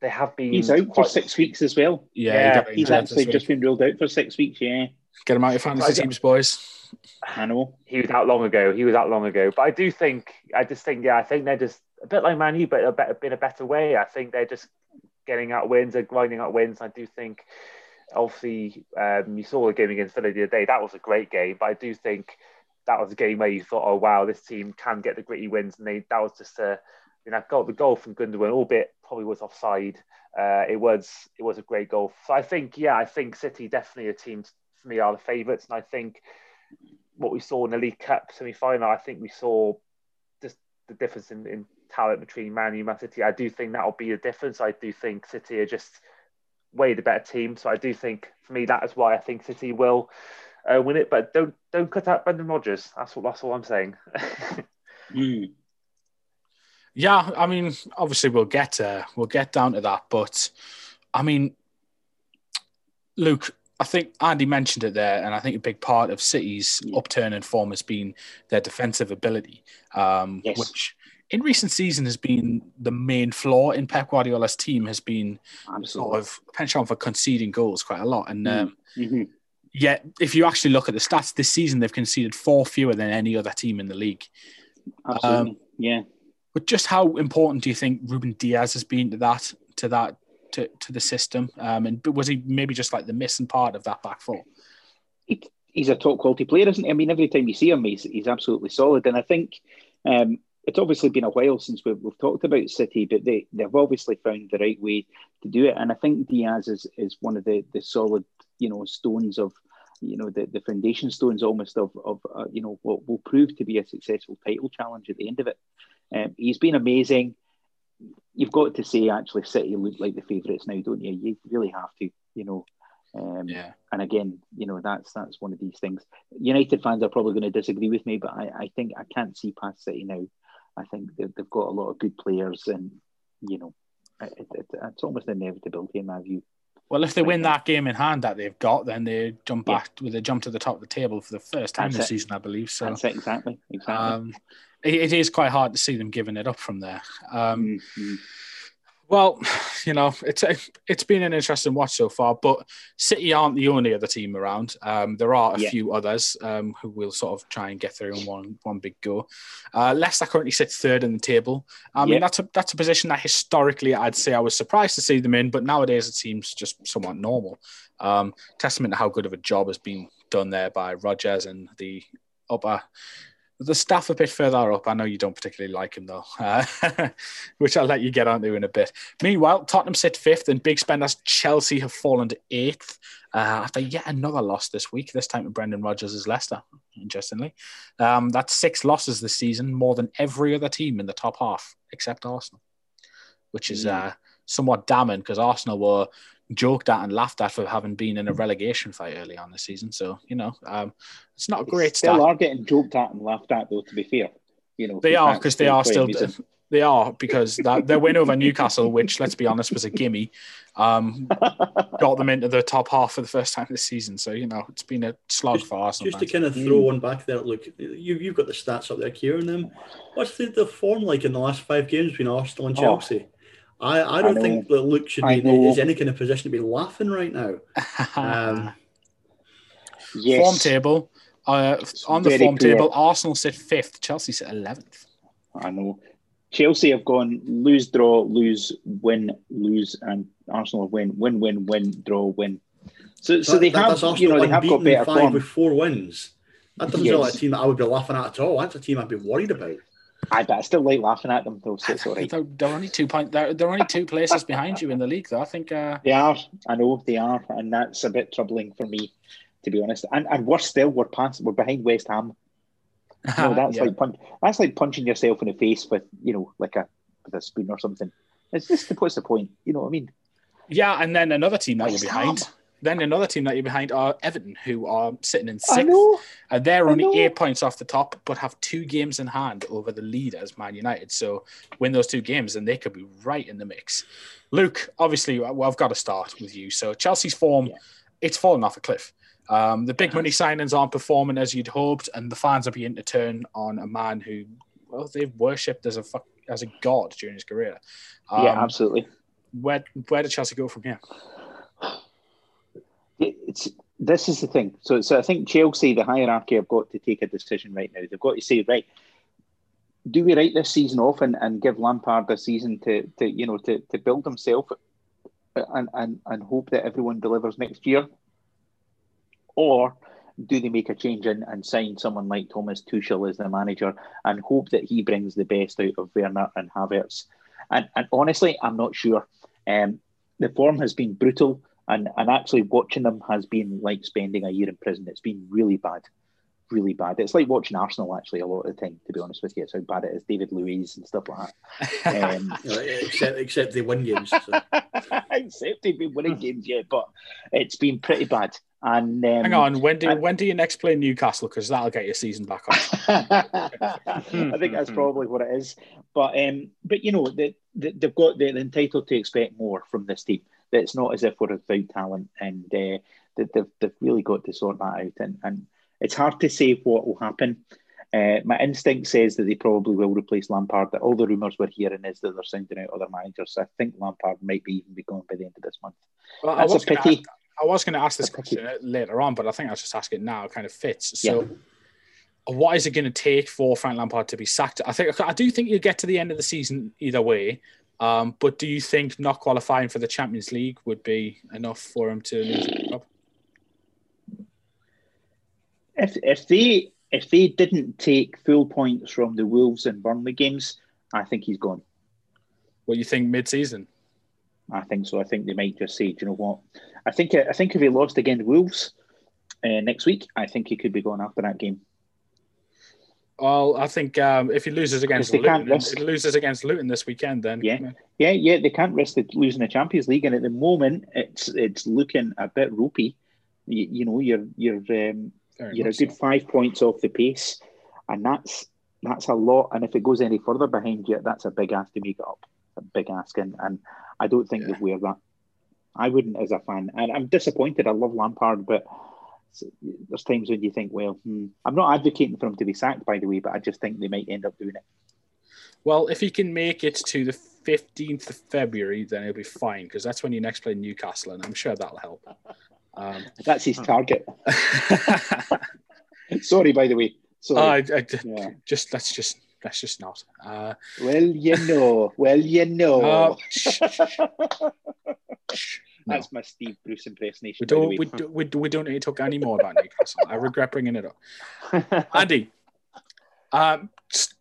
They have been. He's out quite... for six weeks as well. Yeah, yeah he's actually just been ruled out for six weeks. Yeah, get him out of fantasy teams, boys. I know he was out long ago. He was out long ago. But I do think, I just think, yeah, I think they're just a bit like Man U, but a better, in a better way. I think they're just getting out wins, they're grinding out wins. I do think, obviously, um, you saw the game against Villa the other day. That was a great game, but I do think that was a game where you thought, oh wow, this team can get the gritty wins, and they that was just a. I mean, I got the goal from Gundogan, albeit probably was offside. Uh, it was it was a great goal. So I think, yeah, I think City definitely a team for me are the favourites. And I think what we saw in the League Cup semi-final, I think we saw just the difference in, in talent between Man U and City. I do think that'll be a difference. I do think City are just way the better team. So I do think, for me, that is why I think City will uh, win it. But don't don't cut out Brendan Rodgers. That's what that's all I'm saying. mm. Yeah, I mean, obviously we'll get uh, we'll get down to that, but I mean, Luke, I think Andy mentioned it there, and I think a big part of City's yeah. upturn in form has been their defensive ability, um, yes. which in recent season has been the main flaw in Pep Guardiola's team, has been Absolutely. sort of penchant for conceding goals quite a lot. And um, mm-hmm. yet, if you actually look at the stats this season, they've conceded four fewer than any other team in the league. Absolutely, um, yeah. But just how important do you think Rúben Dias has been to that, to that, to, to the system? Um, and was he maybe just like the missing part of that back four? He, he's a top quality player, isn't he? I mean, every time you see him, he's, he's absolutely solid. And I think um, it's obviously been a while since we've, we've talked about City, but they, they've obviously found the right way to do it. And I think Dias is, is one of the, the solid, you know, stones of, you know, the, the foundation stones almost of, of uh, you know, what will prove to be a successful title challenge at the end of it. Um, he's been amazing. You've got to say, actually, City look like the favourites now, don't you? You really have to, you know. Um, yeah. And again, you know, that's that's one of these things. United fans are probably going to disagree with me, but I, I think I can't see past City now. I think they've got a lot of good players, and, you know, it, it, it's almost an inevitability in my view. Well, if they win that game in hand that they've got, then they jump back. Yeah. They jump to the top of the table for the first time That's this it. season, I believe. So That's it, exactly. exactly. Um, it, it is quite hard to see them giving it up from there. Um, mm-hmm. Well, you know, it's it's been an interesting watch so far. But City aren't the only other team around. Um, there are a yeah. few others um, who will sort of try and get through in one one big go. Uh, Leicester currently sits third in the table. I mean, yeah. that's a that's a position that historically I'd say I was surprised to see them in, but nowadays it seems just somewhat normal. Um, testament to how good of a job has been done there by Rodgers and the upper. The staff a bit further up. I know you don't particularly like him, though, uh, which I'll let you get on to in a bit. Meanwhile, Tottenham sit fifth, and big spenders Chelsea have fallen to eighth uh, after yet another loss this week, this time to Brendan Rodgers' Leicester, interestingly. Um, that's six losses this season, more than every other team in the top half, except Arsenal, which is yeah. uh, somewhat damning because Arsenal were joked at and laughed at for having been in a relegation fight early on this season. So, you know, um, it's not a great start. They still are getting joked at and laughed at, though, to be fair. You know, they are because they are still... They are because that, their win over Newcastle, which, let's be honest, was a gimme, um, got them into the top half for the first time this season. So, you know, it's been a slog just, for Arsenal. Just to kind of throw one back there, look, you, you've got the stats up there, Kieran. Um, what's the, the form like in the last five games between Arsenal and Chelsea? Oh. I, I don't I think that Luke should be in any kind of position to be laughing right now. Um, yes. Form table. Uh, on the form clear. table, Arsenal sit fifth, Chelsea sit eleventh. I know. Chelsea have gone lose, draw, lose, win, lose, and Arsenal have win, win, win, win, draw, win. So, that, so they that, have, you know, they have got better five form. With four wins. That doesn't yes. sound like a team that I would be laughing at at all. That's a team I'd be worried about. I, I still like laughing at them though, so it's all right. They're, they're only two point. They're, they're only two places behind you in the league, though. I think uh... they are. I know they are, and that's a bit troubling for me, to be honest. And and worse still, we're past. We're behind West Ham. No, that's yeah. like punch, that's like punching yourself in the face with, you know, like a with a spoon or something. It's just what's the point? You know what I mean? Yeah, and then another team that West you're behind. Ham. Then another team that you're behind are Everton, who are sitting in sixth. I know. And they're only eight points off the top, but have two games in hand over the leaders, Man United. So win those two games, and they could be right in the mix. Luke, obviously, well, I've got to start with you. So Chelsea's form, yeah. it's fallen off a cliff. Um, the big money signings aren't performing as you'd hoped, and the fans are beginning to turn on a man who, well, they've worshipped as a as a god during his career. Um, yeah, absolutely. Where where did Chelsea go from here? It's, this is the thing. So, so I think Chelsea, the hierarchy, have got to take a decision right now. They've got to say, right, do we write this season off and, and give Lampard a season to, to you know, to, to build himself and, and, and hope that everyone delivers next year? Or do they make a change and, and sign someone like Thomas Tuchel as their manager and hope that he brings the best out of Werner and Havertz? And, and honestly, I'm not sure. Um, the form has been brutal. And and actually watching them has been like spending a year in prison. It's been really bad, really bad. It's like watching Arsenal, actually, a lot of the time, to be honest with you. It's how bad it is. David Luiz and stuff like that. Um, except, except they win games. So. Except they've been winning games, yeah. But it's been pretty bad. And um, hang on, when do and, when do you next play Newcastle? Because that'll get your season back on. I think that's probably what it is. But um, but you know, they, they, they've got they're entitled to expect more from this team. It's not as if we're without talent, and uh, they've, they've really got to sort that out. And, and it's hard to say what will happen. Uh, my instinct says that they probably will replace Lampard. That all the rumours we're hearing is that they're sounding out other managers. So I think Lampard might be even be gone by the end of this month. Well, that's I was a pity. Ask, I was going to ask this question later on, but I think I'll just ask it now. It kind of fits. So, yeah. What is it going to take for Frank Lampard to be sacked? I think I do think you'll get to the end of the season either way. Um, but do you think not qualifying for the Champions League would be enough for him to lose the job? If if they. If they didn't take full points from the Wolves and Burnley games, I think he's gone. What do you think mid-season? I think so. I think they might just say, do you know what? I think I think if he lost against Wolves uh, next week, I think he could be gone after that game. Well, I think um, if he loses against Luton, risk... if he loses against Luton this weekend, then yeah, yeah, yeah, they can't risk losing the Champions League, and at the moment, it's it's looking a bit ropey. You, you know, you're you're. Um, Very You're a good so. five points off the pace, and that's that's a lot. And if it goes any further behind you, that's a big ask to make it up, a big ask. And, and I don't think yeah. they've wear that. I wouldn't as a fan. And I'm disappointed. I love Lampard, but there's times when you think, well, hmm. I'm not advocating for him to be sacked, by the way, but I just think they might end up doing it. Well, if he can make it to the fifteenth of February, then he'll be fine, because that's when you next play Newcastle, and I'm sure that'll help. Um, That's his target. Sorry, by the way. Sorry. Uh, I, I, yeah. Just let's just let's just not. Uh, well, you know. Well, you know. Uh, sh- sh- That's no. my Steve Bruce impersonation. We don't. We, do, we, we don't need to talk any more about Newcastle. I regret bringing it up. Andy, um,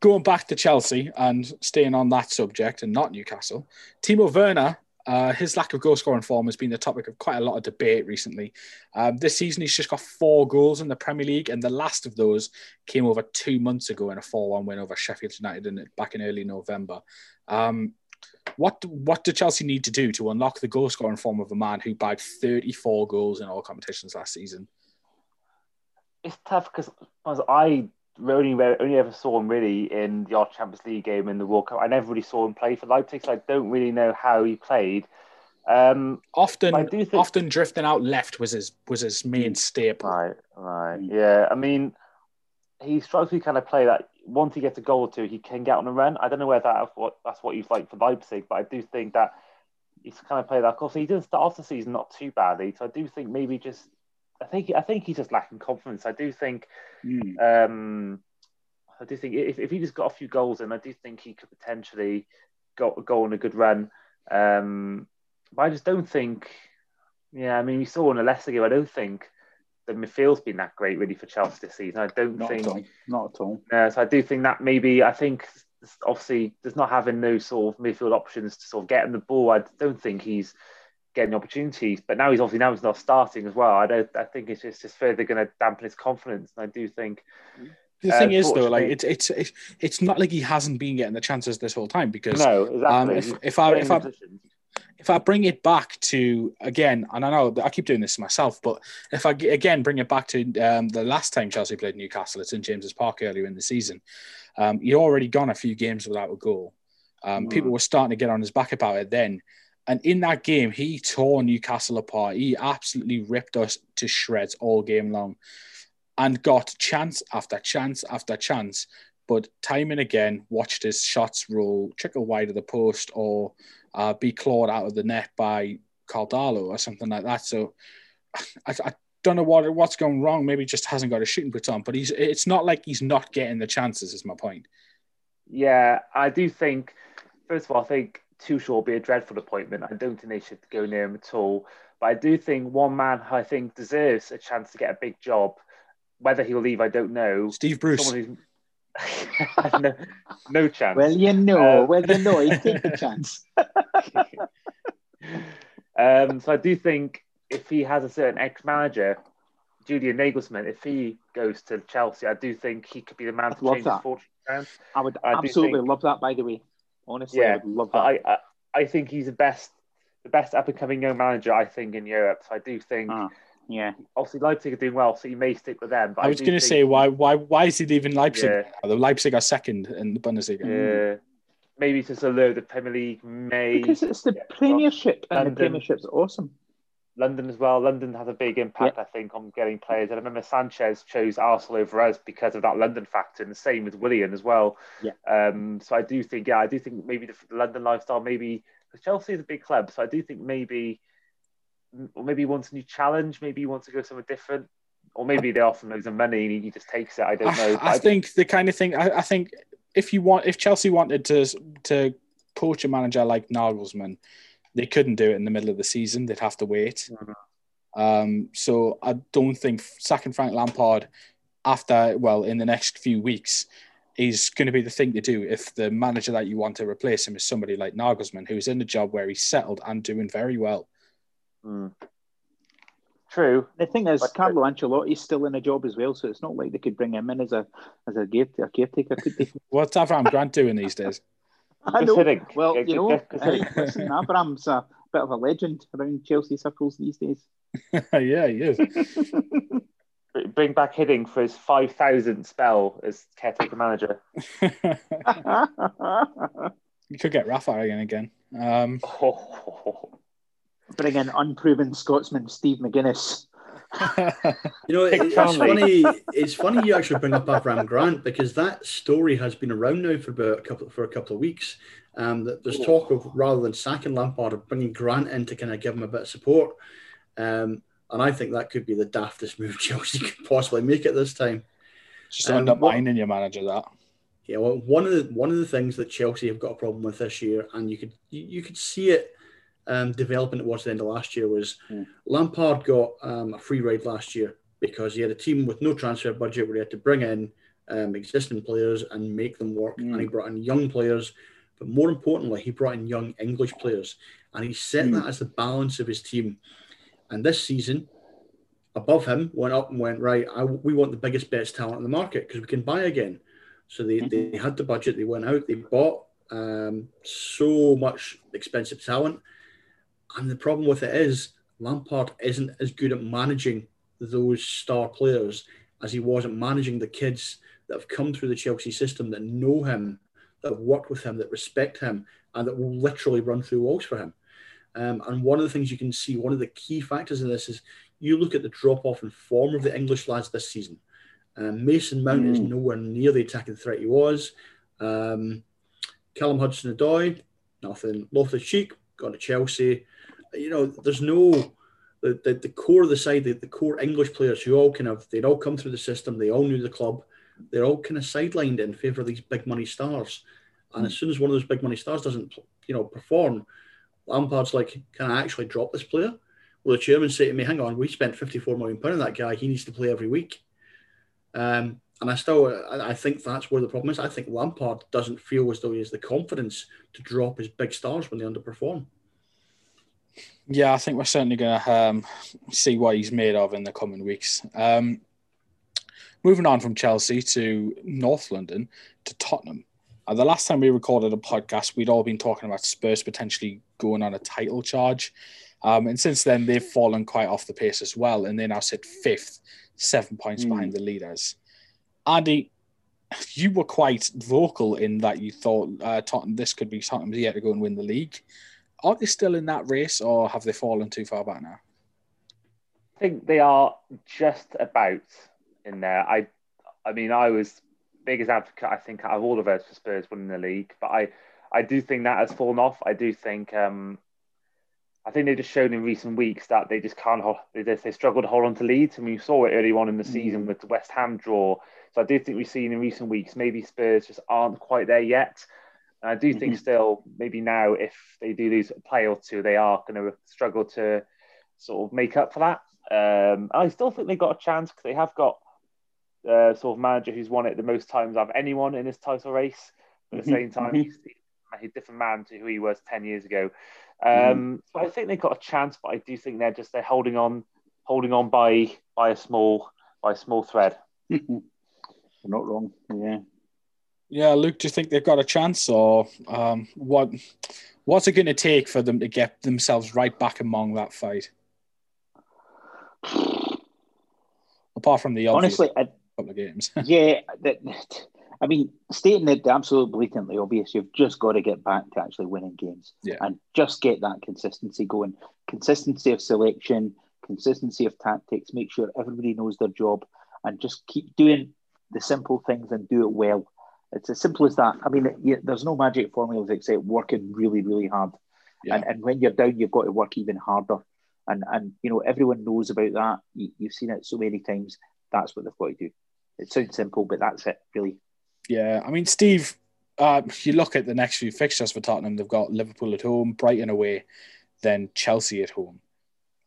going back to Chelsea and staying on that subject and not Newcastle, Timo Werner. Uh, his lack of goal-scoring form has been the topic of quite a lot of debate recently. Um, this season, he's just got four goals in the Premier League, and the last of those came over two months ago in a four one win over Sheffield United in, back in early November. Um, what what do Chelsea need to do to unlock the goal-scoring form of a man who bagged thirty-four goals in all competitions last season? It's tough because I only, only ever saw him really in the odd Champions League game in the World Cup. I never really saw him play for Leipzig, so I don't really know how he played. Um, often, I do think... often drifting out left was his was his main staple. Right, right, yeah. I mean, he strikes me kind of play that once he gets a goal or two, he can get on a run. I don't know whether that's what that's what he's like for Leipzig, but I do think that he's kind of play that. Of course, he didn't start off the season not too badly, so I do think maybe just. I think I think he's just lacking confidence. I do think, mm. um, I do think if, if he just got a few goals in, I do think he could potentially go go on a good run. Um, but I just don't think. Yeah, I mean, we saw in the Leicester game. I don't think the midfield's been that great really for Chelsea this season. I don't not think at all. not at all. No, uh, so I do think that maybe I think obviously there's not having those sort of midfield options to sort of get him the ball. I don't think he's. Getting opportunities, but now he's obviously now he's not starting as well. I don't. I think it's just, it's just further going to dampen his confidence. And I do think the uh, thing is though, like it's it's it's it's not like he hasn't been getting the chances this whole time because no, exactly. Um, if, if I if I if I bring it back to again, and I know I keep doing this myself, but if I again bring it back to um, the last time Chelsea played Newcastle at St James's Park earlier in the season, um, he'd already gone a few games without a goal. Um, mm. People were starting to get on his back about it then. And in that game, he tore Newcastle apart. He absolutely ripped us to shreds all game long and got chance after chance after chance. But time and again, watched his shots roll, trickle wide of the post or uh, be clawed out of the net by Cardalo or something like that. So I, I don't know what what's going wrong. Maybe he just hasn't got a shooting put on. But he's it's not like he's not getting the chances is my point. Yeah, I do think, first of all, I think, Tuchel will be a dreadful appointment. I don't think they should go near him at all. But I do think one man who I think deserves a chance to get a big job, whether he'll leave, I don't know. Steve Bruce. no, no chance. Well, you know. Um, well, you know. He'd take the chance. um, so I do think if he has a certain ex-manager, Julian Nagelsmann, if he goes to Chelsea, I do think he could be the man I'd to change that. His fortune around. I would I absolutely think... love that, by the way. Honestly, yeah, I would love that. I, I, I think he's the best, the best up-and-coming young manager, I think, in Europe. So I do think, uh, yeah. Obviously, Leipzig are doing well, so he may stick with them. But I was going to say, why, why, why is he leaving Leipzig? Yeah. The Leipzig are second in the Bundesliga. Yeah, maybe it's just a low. The Premier League may because it's the Premiership, and the Premiership's awesome. London as well. London has a big impact, yeah. I think, on getting players. And I remember Sanchez chose Arsenal over us because of that London factor, and the same with Willian as well. Yeah. Um, so I do think, yeah, I do think maybe the London lifestyle, maybe Chelsea is a big club, so I do think maybe, or maybe he wants a new challenge, maybe he wants to go somewhere different, or maybe they offer him loads of money and he just takes it. I don't know. I, I think I the kind of thing. I, I think if you want, if Chelsea wanted to to coach a manager like Nagelsmann, they couldn't do it in the middle of the season. They'd have to wait. Mm-hmm. Um, so I don't think sacking Frank Lampard after, well, in the next few weeks is going to be the thing to do if the manager that you want to replace him is somebody like Nagelsmann, who's in a job where he's settled and doing very well. Mm. True. The thing is, but Carlo Ancelotti's still in a job as well, so it's not like they could bring him in as a as a caretaker. Could they? What's Avram Grant doing these days? I know. Well, you know, uh, listen, Abraham's a bit of a legend around Chelsea circles these days. Yeah, he is. Bring back Hiddink for his five thousandth spell as caretaker manager. You could get Rafa again again. Um, oh. Bring in unproven Scotsman Steve McGuinness. You know, it, it's funny. It's funny you actually bring up Avram Grant, because that story has been around now for about a couple for a couple of weeks. Um, that there's talk of, rather than sacking Lampard, of bringing Grant in to kind of give him a bit of support. Um, and I think that could be the daftest move Chelsea could possibly make at this time. Just um, undermining your manager, that. Yeah, well, one of the one of the things that Chelsea have got a problem with this year, and you could you, you could see it. Um, development towards the end of last year was mm. Lampard got um, a free ride last year because he had a team with no transfer budget where he had to bring in um, existing players and make them work, mm. and he brought in young players, but more importantly he brought in young English players, and he set mm. that as the balance of his team. And this season, above him went up and went, right, I, we want the biggest, best talent in the market because we can buy again. So they, mm-hmm. they had the budget, they went out, they bought um, so much expensive talent. And the problem with it is Lampard isn't as good at managing those star players as he was at managing the kids that have come through the Chelsea system, that know him, that have worked with him, that respect him, and that will literally run through walls for him. Um, and one of the things you can see, one of the key factors in this is you look at the drop-off in form of the English lads this season. Um, Mason Mount mm. is nowhere near the attacking threat he was. Um, Callum Hudson-Odoi, nothing. Loftus-Cheek, gone to Chelsea. You know, there's no the, the, the core of the side, the, the core English players who all kind of they'd all come through the system, they all knew the club, they're all kind of sidelined in favour of these big money stars. And mm. as soon as one of those big money stars doesn't, you know, perform, Lampard's like, can I actually drop this player? Well, the chairman said to me, hang on, we spent fifty-four million pounds on that guy, he needs to play every week. Um, and I still, I think that's where the problem is. I think Lampard doesn't feel as though he has the confidence to drop his big stars when they underperform. Yeah, I think we're certainly going to um, see what he's made of in the coming weeks. Um, moving on from Chelsea to North London, to Tottenham. Uh, the last time we recorded a podcast, we'd all been talking about Spurs potentially going on a title charge. Um, and since then, they've fallen quite off the pace as well. And they now sit fifth, seven points mm. behind the leaders. Andy, you were quite vocal in that you thought uh, Tottenham, this could be Tottenham's year to go and win the league. Are they still in that race, or have they fallen too far back now? I think they are just about in there. I, I mean, I was biggest advocate, I think, out of all of us for Spurs winning the league, but I, I do think that has fallen off. I do think, um, I think they've just shown in recent weeks that they just can't. Hold, they just, they struggle to hold on to leads, and we saw it early on in the season mm. with the West Ham draw. So I do think we've seen in recent weeks maybe Spurs just aren't quite there yet. And I do think still, maybe now, if they do lose a play or two, they are going to struggle to sort of make up for that. Um, and I still think they've got a chance because they have got uh, sort of manager who's won it the most times of anyone in this title race. But at the same time, he's a different man to who he was ten years ago. Um, mm-hmm. So I think they've got a chance, but I do think they're just they're holding on, holding on by by a small by a small thread. You're not wrong. Yeah. Yeah, Luke, do you think they've got a chance, or um, what? what's it going to take for them to get themselves right back among that fight? Apart from the obvious honestly, I, couple of games. Yeah, I mean, stating it absolutely blatantly obvious, you've just got to get back to actually winning games yeah. and just get that consistency going. Consistency of selection, consistency of tactics, make sure everybody knows their job and just keep doing the simple things and do it well. It's as simple as that. I mean, it, there's no magic formulas except working really, really hard. Yeah. And, and when you're down, you've got to work even harder. And, and you know, everyone knows about that. You, you've seen it so many times. That's what they've got to do. It sounds simple, but that's it, really. Yeah, I mean, Steve, uh, if you look at the next few fixtures for Tottenham, they've got Liverpool at home, Brighton away, then Chelsea at home.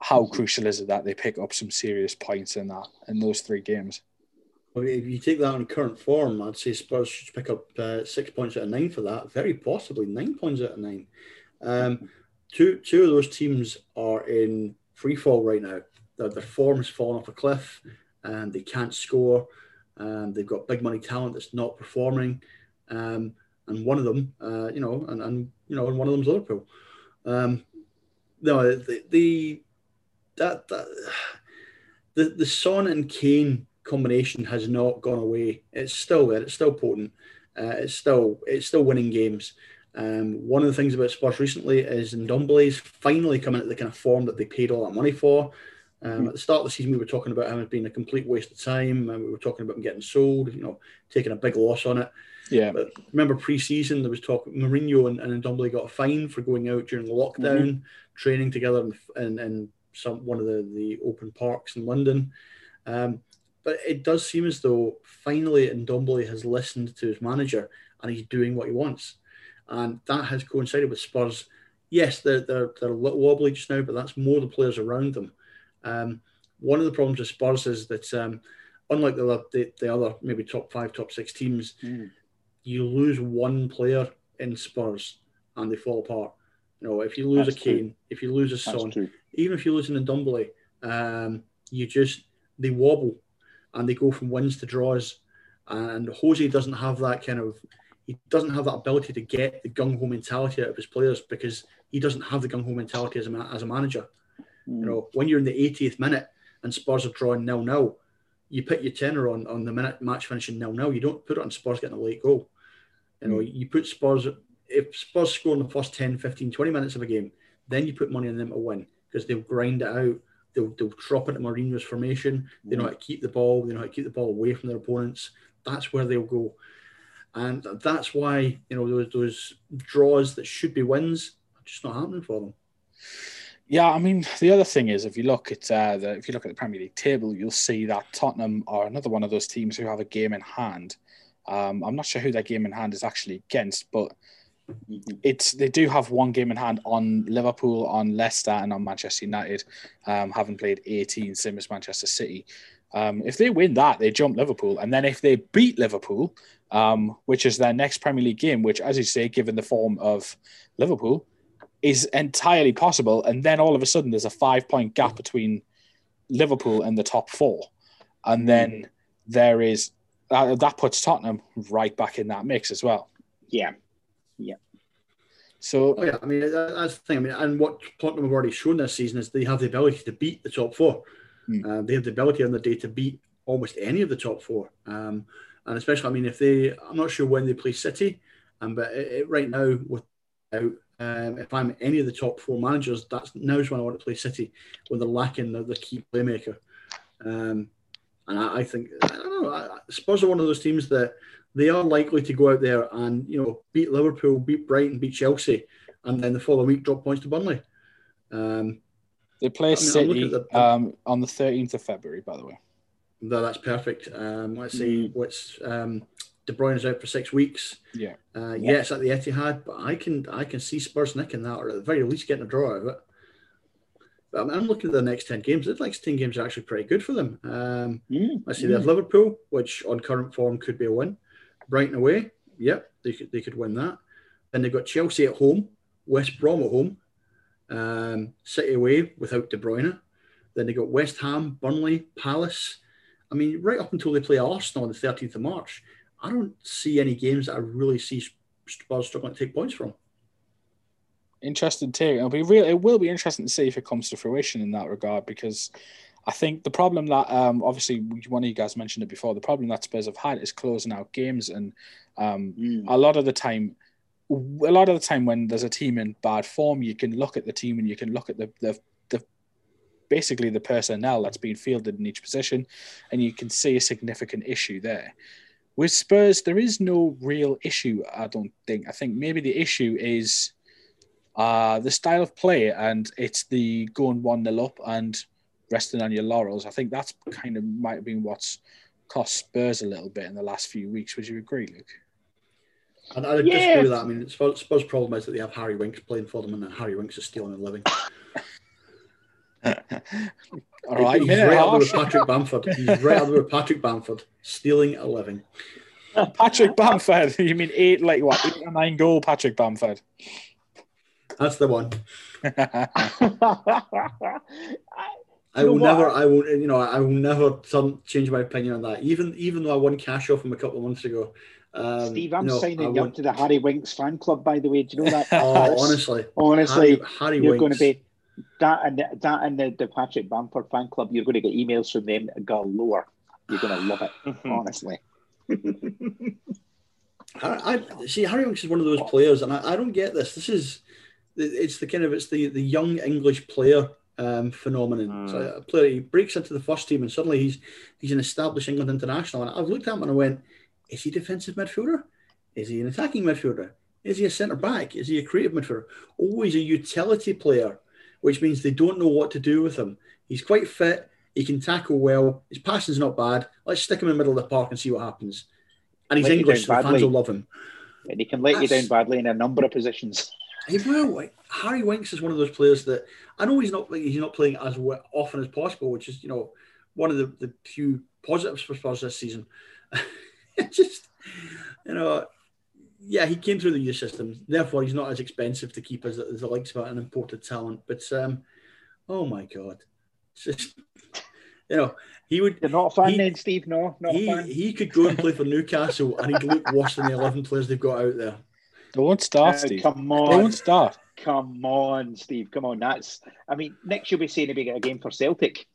How mm-hmm. crucial is it that they pick up some serious points in that, in those three games? Well, if you take that on current form, I'd say Spurs should pick up uh, six points out of nine for that. Very possibly nine points out of nine. Um, two two of those teams are in free fall right now. Their, their form has fallen off a cliff and they can't score. And they've got big money talent that's not performing. Um, and one of them, uh, you know, and, and, you know, and one of them's Liverpool. Um, no, the, the, that, that, the, the Son and Kane combination has not gone away. It's still there. It's still potent. Uh, it's still it's still winning games. Um, one of the things about Spurs recently is Ndombele's finally coming into the kind of form that they paid all that money for. Um, mm-hmm. At the start of the season, we were talking about him as being a complete waste of time, and we were talking about him getting sold. You know, taking a big loss on it. Yeah. But remember, pre-season there was talk. Mourinho and, and Ndombele got a fine for going out during lockdown, mm-hmm. training together in, in, in some one of the, the open parks in London. Um, But it does seem as though finally Ndombele has listened to his manager and he's doing what he wants. And that has coincided with Spurs. Yes, they're, they're, they're a little wobbly just now, but that's more the players around them. Um, one of the problems with Spurs is that um, unlike the, the, the other maybe top five, top six teams, mm. you lose one player in Spurs and they fall apart. You know, if you lose that's a Kane, true. If you lose a Son, even if you lose an Ndombele, um, you just, they wobble. And they go from wins to draws. And Jose doesn't have that kind of, he doesn't have that ability to get the gung-ho mentality out of his players because he doesn't have the gung-ho mentality as a, as a manager. Mm. You know, when you're in the eightieth minute and Spurs are drawing nil nil, you put your tenner on, on the minute match finishing nil nil. You don't put it on Spurs getting a late goal. You know, mm. you put Spurs, if Spurs score in the first ten, fifteen, twenty minutes of a game, then you put money on them to win because they'll grind it out. They'll, they'll drop into Mourinho's formation. They know how to keep the ball. They know how to keep the ball away from their opponents. That's where they'll go. And that's why, you know, those, those draws that should be wins are just not happening for them. Yeah, I mean, the other thing is, if you look at uh, the if you look at the Premier League table, you'll see that Tottenham are another one of those teams who have a game in hand. Um, I'm not sure who their game in hand is actually against, but It's they do have one game in hand on Liverpool, on Leicester, and on Manchester United, um, having played eighteen, same as Manchester City. Um, if they win that, they jump Liverpool, and then if they beat Liverpool, um, which is their next Premier League game, which, as you say, given the form of Liverpool, is entirely possible. And then all of a sudden, there's a five-point gap between Liverpool and the top four, and then there is uh, that puts Tottenham right back in that mix as well. Yeah. Yeah. So, oh, yeah, I mean, that's the thing. I mean, and what Tottenham have already shown this season is they have the ability to beat the top four. Mm. Uh, they have the ability on the day to beat almost any of the top four. Um, and especially, I mean, if they, I'm not sure when they play City, um, but it, it, right now, without, um, if I'm any of the top four managers, that's now's when I want to play City, when they're lacking the, the key playmaker. Um, and I, I think, I don't know, I, Spurs are one of those teams that, they are likely to go out there and, you know, beat Liverpool, beat Brighton, beat Chelsea, and then the following week drop points to Burnley. Um, they play I mean, City the, um, on the thirteenth of February, by the way. No, that's perfect. Um, let's see, mm. what's um, De Bruyne is out for six weeks. Yeah. Uh, yeah. Yes, at the Etihad, but I can I can see Spurs nicking that, or at the very least getting a draw out of it. But I mean, I'm looking at the next ten games. The next ten games are actually pretty good for them. Um, mm. Let's see, mm. they have Liverpool, which on current form could be a win. Brighton away, yep, they could they could win that. Then they've got Chelsea at home, West Brom at home, um, City away without De Bruyne. Then they got West Ham, Burnley, Palace. I mean, right up until they play Arsenal on the thirteenth of March, I don't see any games that I really see Spurs struggling to take points from. Interesting take. It'll be real. It will be interesting to see if it comes to fruition in that regard because I think the problem that, um, obviously, one of you guys mentioned it before, the problem that Spurs have had is closing out games. And um, mm. a lot of the time, a lot of the time when there's a team in bad form, you can look at the team and you can look at the, the, the basically the personnel that's being fielded in each position, and you can see a significant issue there. With Spurs, there is no real issue, I don't think. I think maybe the issue is uh, the style of play, and it's the going one nil up and resting on your laurels. I think that's kind of might have been what's cost Spurs a little bit in the last few weeks. Would you agree, Luke? And I yeah. disagree with that. I mean, Spurs' problem is that they have Harry Winks playing for them, and Harry Winks is stealing a living. All right, he's yeah, right out there with Patrick Bamford. He's right out there with Patrick Bamford, stealing a living. Patrick Bamford? You mean eight, like what, eight or nine goal Patrick Bamford? That's the one. I, I will never, I will, you know, I will never turn, change my opinion on that. Even, even though I won cash off him a couple of months ago. Um, Steve, I'm no, signing up to the Harry Winks fan club. By the way, do you know that? Oh, honestly, honestly, Harry, Harry you're Winks. going to be. That and the, that and the, the Patrick Bamford fan club, you're going to get emails from them galore. You're going to love it, honestly. I, I see Harry Winks is one of those players, and I, I don't get this. This is it's the kind of it's the, the young English player um, phenomenon. Mm. So a player, he breaks into the first team, and suddenly he's he's an established England international. And I've looked at him and I went, is he defensive midfielder? Is he an attacking midfielder? Is he a centre back? Is he a creative midfielder? Oh, he's a utility player, which means they don't know what to do with him. He's quite fit. He can tackle well. His passing's not bad. Let's stick him in the middle of the park and see what happens. And he's let English, so the fans will love him. And he can let That's, you down badly in a number of positions. He will. Harry Winks is one of those players that I know he's not he's not playing as often as possible, which is, you know, one of the, the few positives for Spurs this season. Just, you know, yeah, he came through the youth system. Therefore, he's not as expensive to keep as, as the likes of an imported talent. But, um, oh, my God. It's just, you know, he would... You're not a fan he, then, Steve? No, not he, a fan. He could go and play for Newcastle and he'd look worse than the eleven players they've got out there. Don't start, Steve. Uh, come on. Don't start. Come on, Steve. Come on. That's... I mean, next you'll be saying he'll be getting a game for Celtic.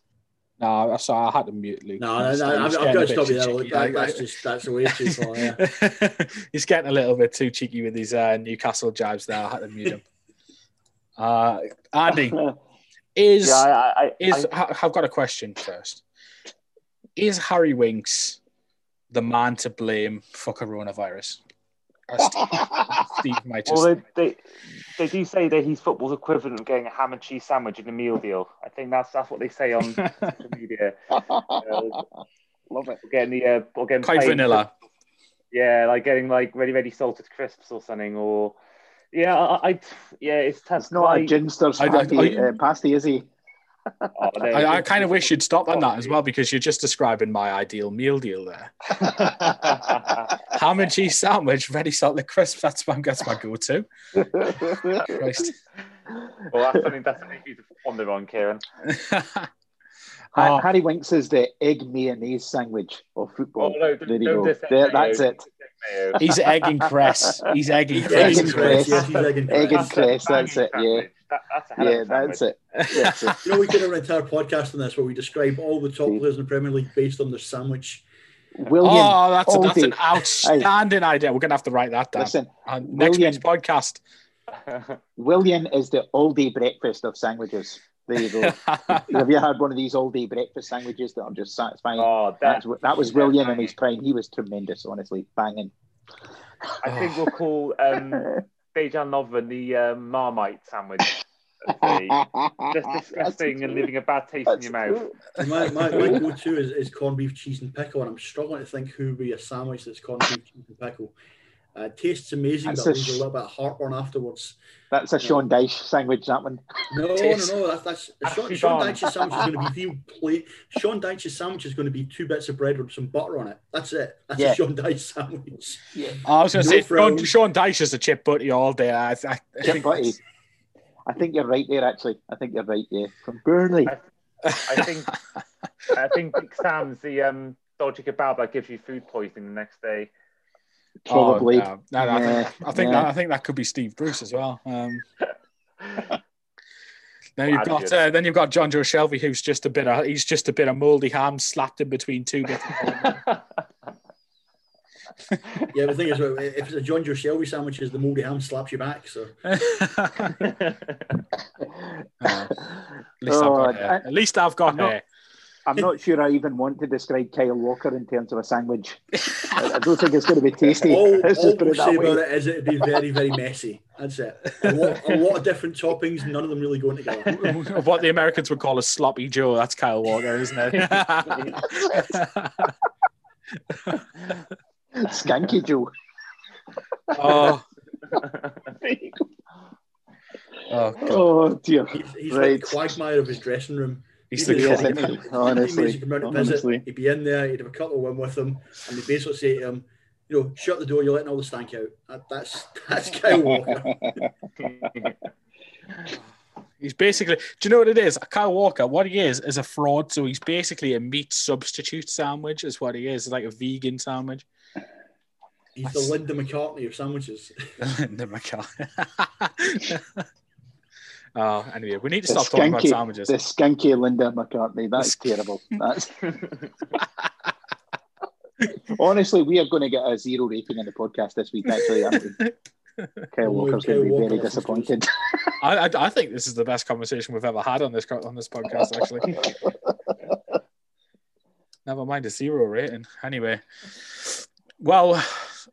No, sorry, I had to mute Luke. No, no, no I've, I've got to stop you there. Cheeky, that, that's just that's way too far. Yeah. He's getting a little bit too cheeky with his uh, Newcastle jibes there. I had to mute him. Uh, Andy, is yeah, I, I, is I, I've got a question first. Is Harry Winks the man to blame for coronavirus? Steve might just... Well, they, they they do say that he's football's equivalent of getting a ham and cheese sandwich in a meal deal. I think that's that's what they say on social media. Uh, Love it. Getting the uh, or getting quite vanilla. Yeah, like getting like ready, ready salted crisps or something. Or yeah, I, I yeah, it's tough. It's not like, a ginster's pasty, uh, pasty, is he? Oh, I, I kind of wish you'd stop on that as well, because you're just describing my ideal meal deal there. Ham and cheese sandwich, ready salted crisps. That's my, that's my go-to. Christ. Well, that's something that's something you to ponder on, Kieran. Oh. Harry Winks is the egg mayonnaise sandwich of football. Oh, no, there you go. There, that's it. He's egg and cress. He's egg and cress. Egg and cress. Yes, he's egg and cress. Egg and cress. That's, that's it. Yeah. That, that's a hell yeah, of a that's it. That's it. You know, we did an entire podcast on this where we describe all the top players in the Premier League based on their sandwich. William oh, that's, a, that's an outstanding idea. We're going to have to write that down. Listen, on next William, week's podcast. William is the all-day breakfast of sandwiches. There you go. Have you had one of these all-day breakfast sandwiches that are just satisfying? Oh, that, That's, that was William in his prime. He was tremendous, honestly, banging. I think we'll call um, Dejan Lovren the uh, Marmite sandwich. Just disgusting and leaving a bad taste That's in your mouth. My, my, my go-to is, is corned beef, cheese and pickle, and I'm struggling to think who would be a sandwich that's corned beef, cheese and pickle. Uh, tastes amazing, that's but leaves a, sh- a little bit of heartburn afterwards. That's a Sean Dyche sandwich, that one. No, no, no. That's, that's, that's Sean, Sean Dyche's sandwich is going to be the plate. Sean Dyche's sandwich is going to be two bits of bread with some butter on it. That's it. That's yeah. a Sean Dyche sandwich. Yeah. I was going to no say, Sean, Sean Dyche is a chip butty all day. I, I, I chip butty. I think you're right there, actually. I think you're right there. From Burnley. I, I think I think Big Sam's the um, dodgy kebab that gives you food poisoning the next day. Probably. Oh, no. No, no, yeah, I think, I think yeah. that I think that could be Steve Bruce as well. Um, Then you've got uh, then you've got John Joe Shelby, who's just a bit of he's just a bit of mouldy ham slapped in between two bits. Yeah, the thing is, if it's a John Joe Shelby sandwich, the mouldy ham slaps you back. So uh, at least oh, I've got hair. At least I've got I'm hair. Not, I'm not sure I even want to describe Kyle Walker in terms of a sandwich. I, I don't think it's going to be tasty. All, Let's all just put it that say way. About it is it'd be very, very messy. That's it. A lot, a lot of different toppings, none of them really going together. What the Americans would call a sloppy Joe, that's Kyle Walker, isn't it? Skanky Joe. Oh. Oh, oh dear. He's, he's right. Like the quagmire of his dressing room. He's the guy. Honestly, he'd honestly. He'd be in there, he'd have a couple of women with him, and they'd basically say to him, you know, shut the door, you're letting all the stank out. That, that's that's Kyle Walker. He's basically, do you know what it is? Kyle Walker, what he is, is a fraud. So he's basically a meat substitute sandwich, is what he is. It's like a vegan sandwich. He's that's... the Linda McCartney of sandwiches. Linda McCartney. Oh, anyway, we need to stop skanky, talking about sandwiches. The skanky Linda McCartney, that's terrible. That's... Honestly, we are going to get a zero rating in the podcast this week, actually. Kyle Walker's going to be Walker very disappointed. I, I, I think this is the best conversation we've ever had on this on this podcast, actually. Never mind a zero rating. Anyway, well...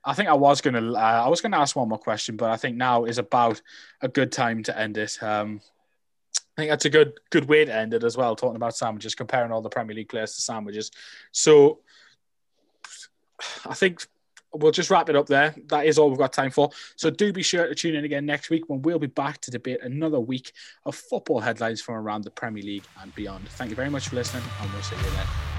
I think I was going to uh, I was going to ask one more question, but I think now is about a good time to end it. Um, I think that's a good good way to end it as well, talking about sandwiches, comparing all the Premier League players to sandwiches. So I think we'll just wrap it up there. That is all we've got time for. So do be sure to tune in again next week when we'll be back to debate another week of football headlines from around the Premier League and beyond. Thank you very much for listening, and we'll see you then.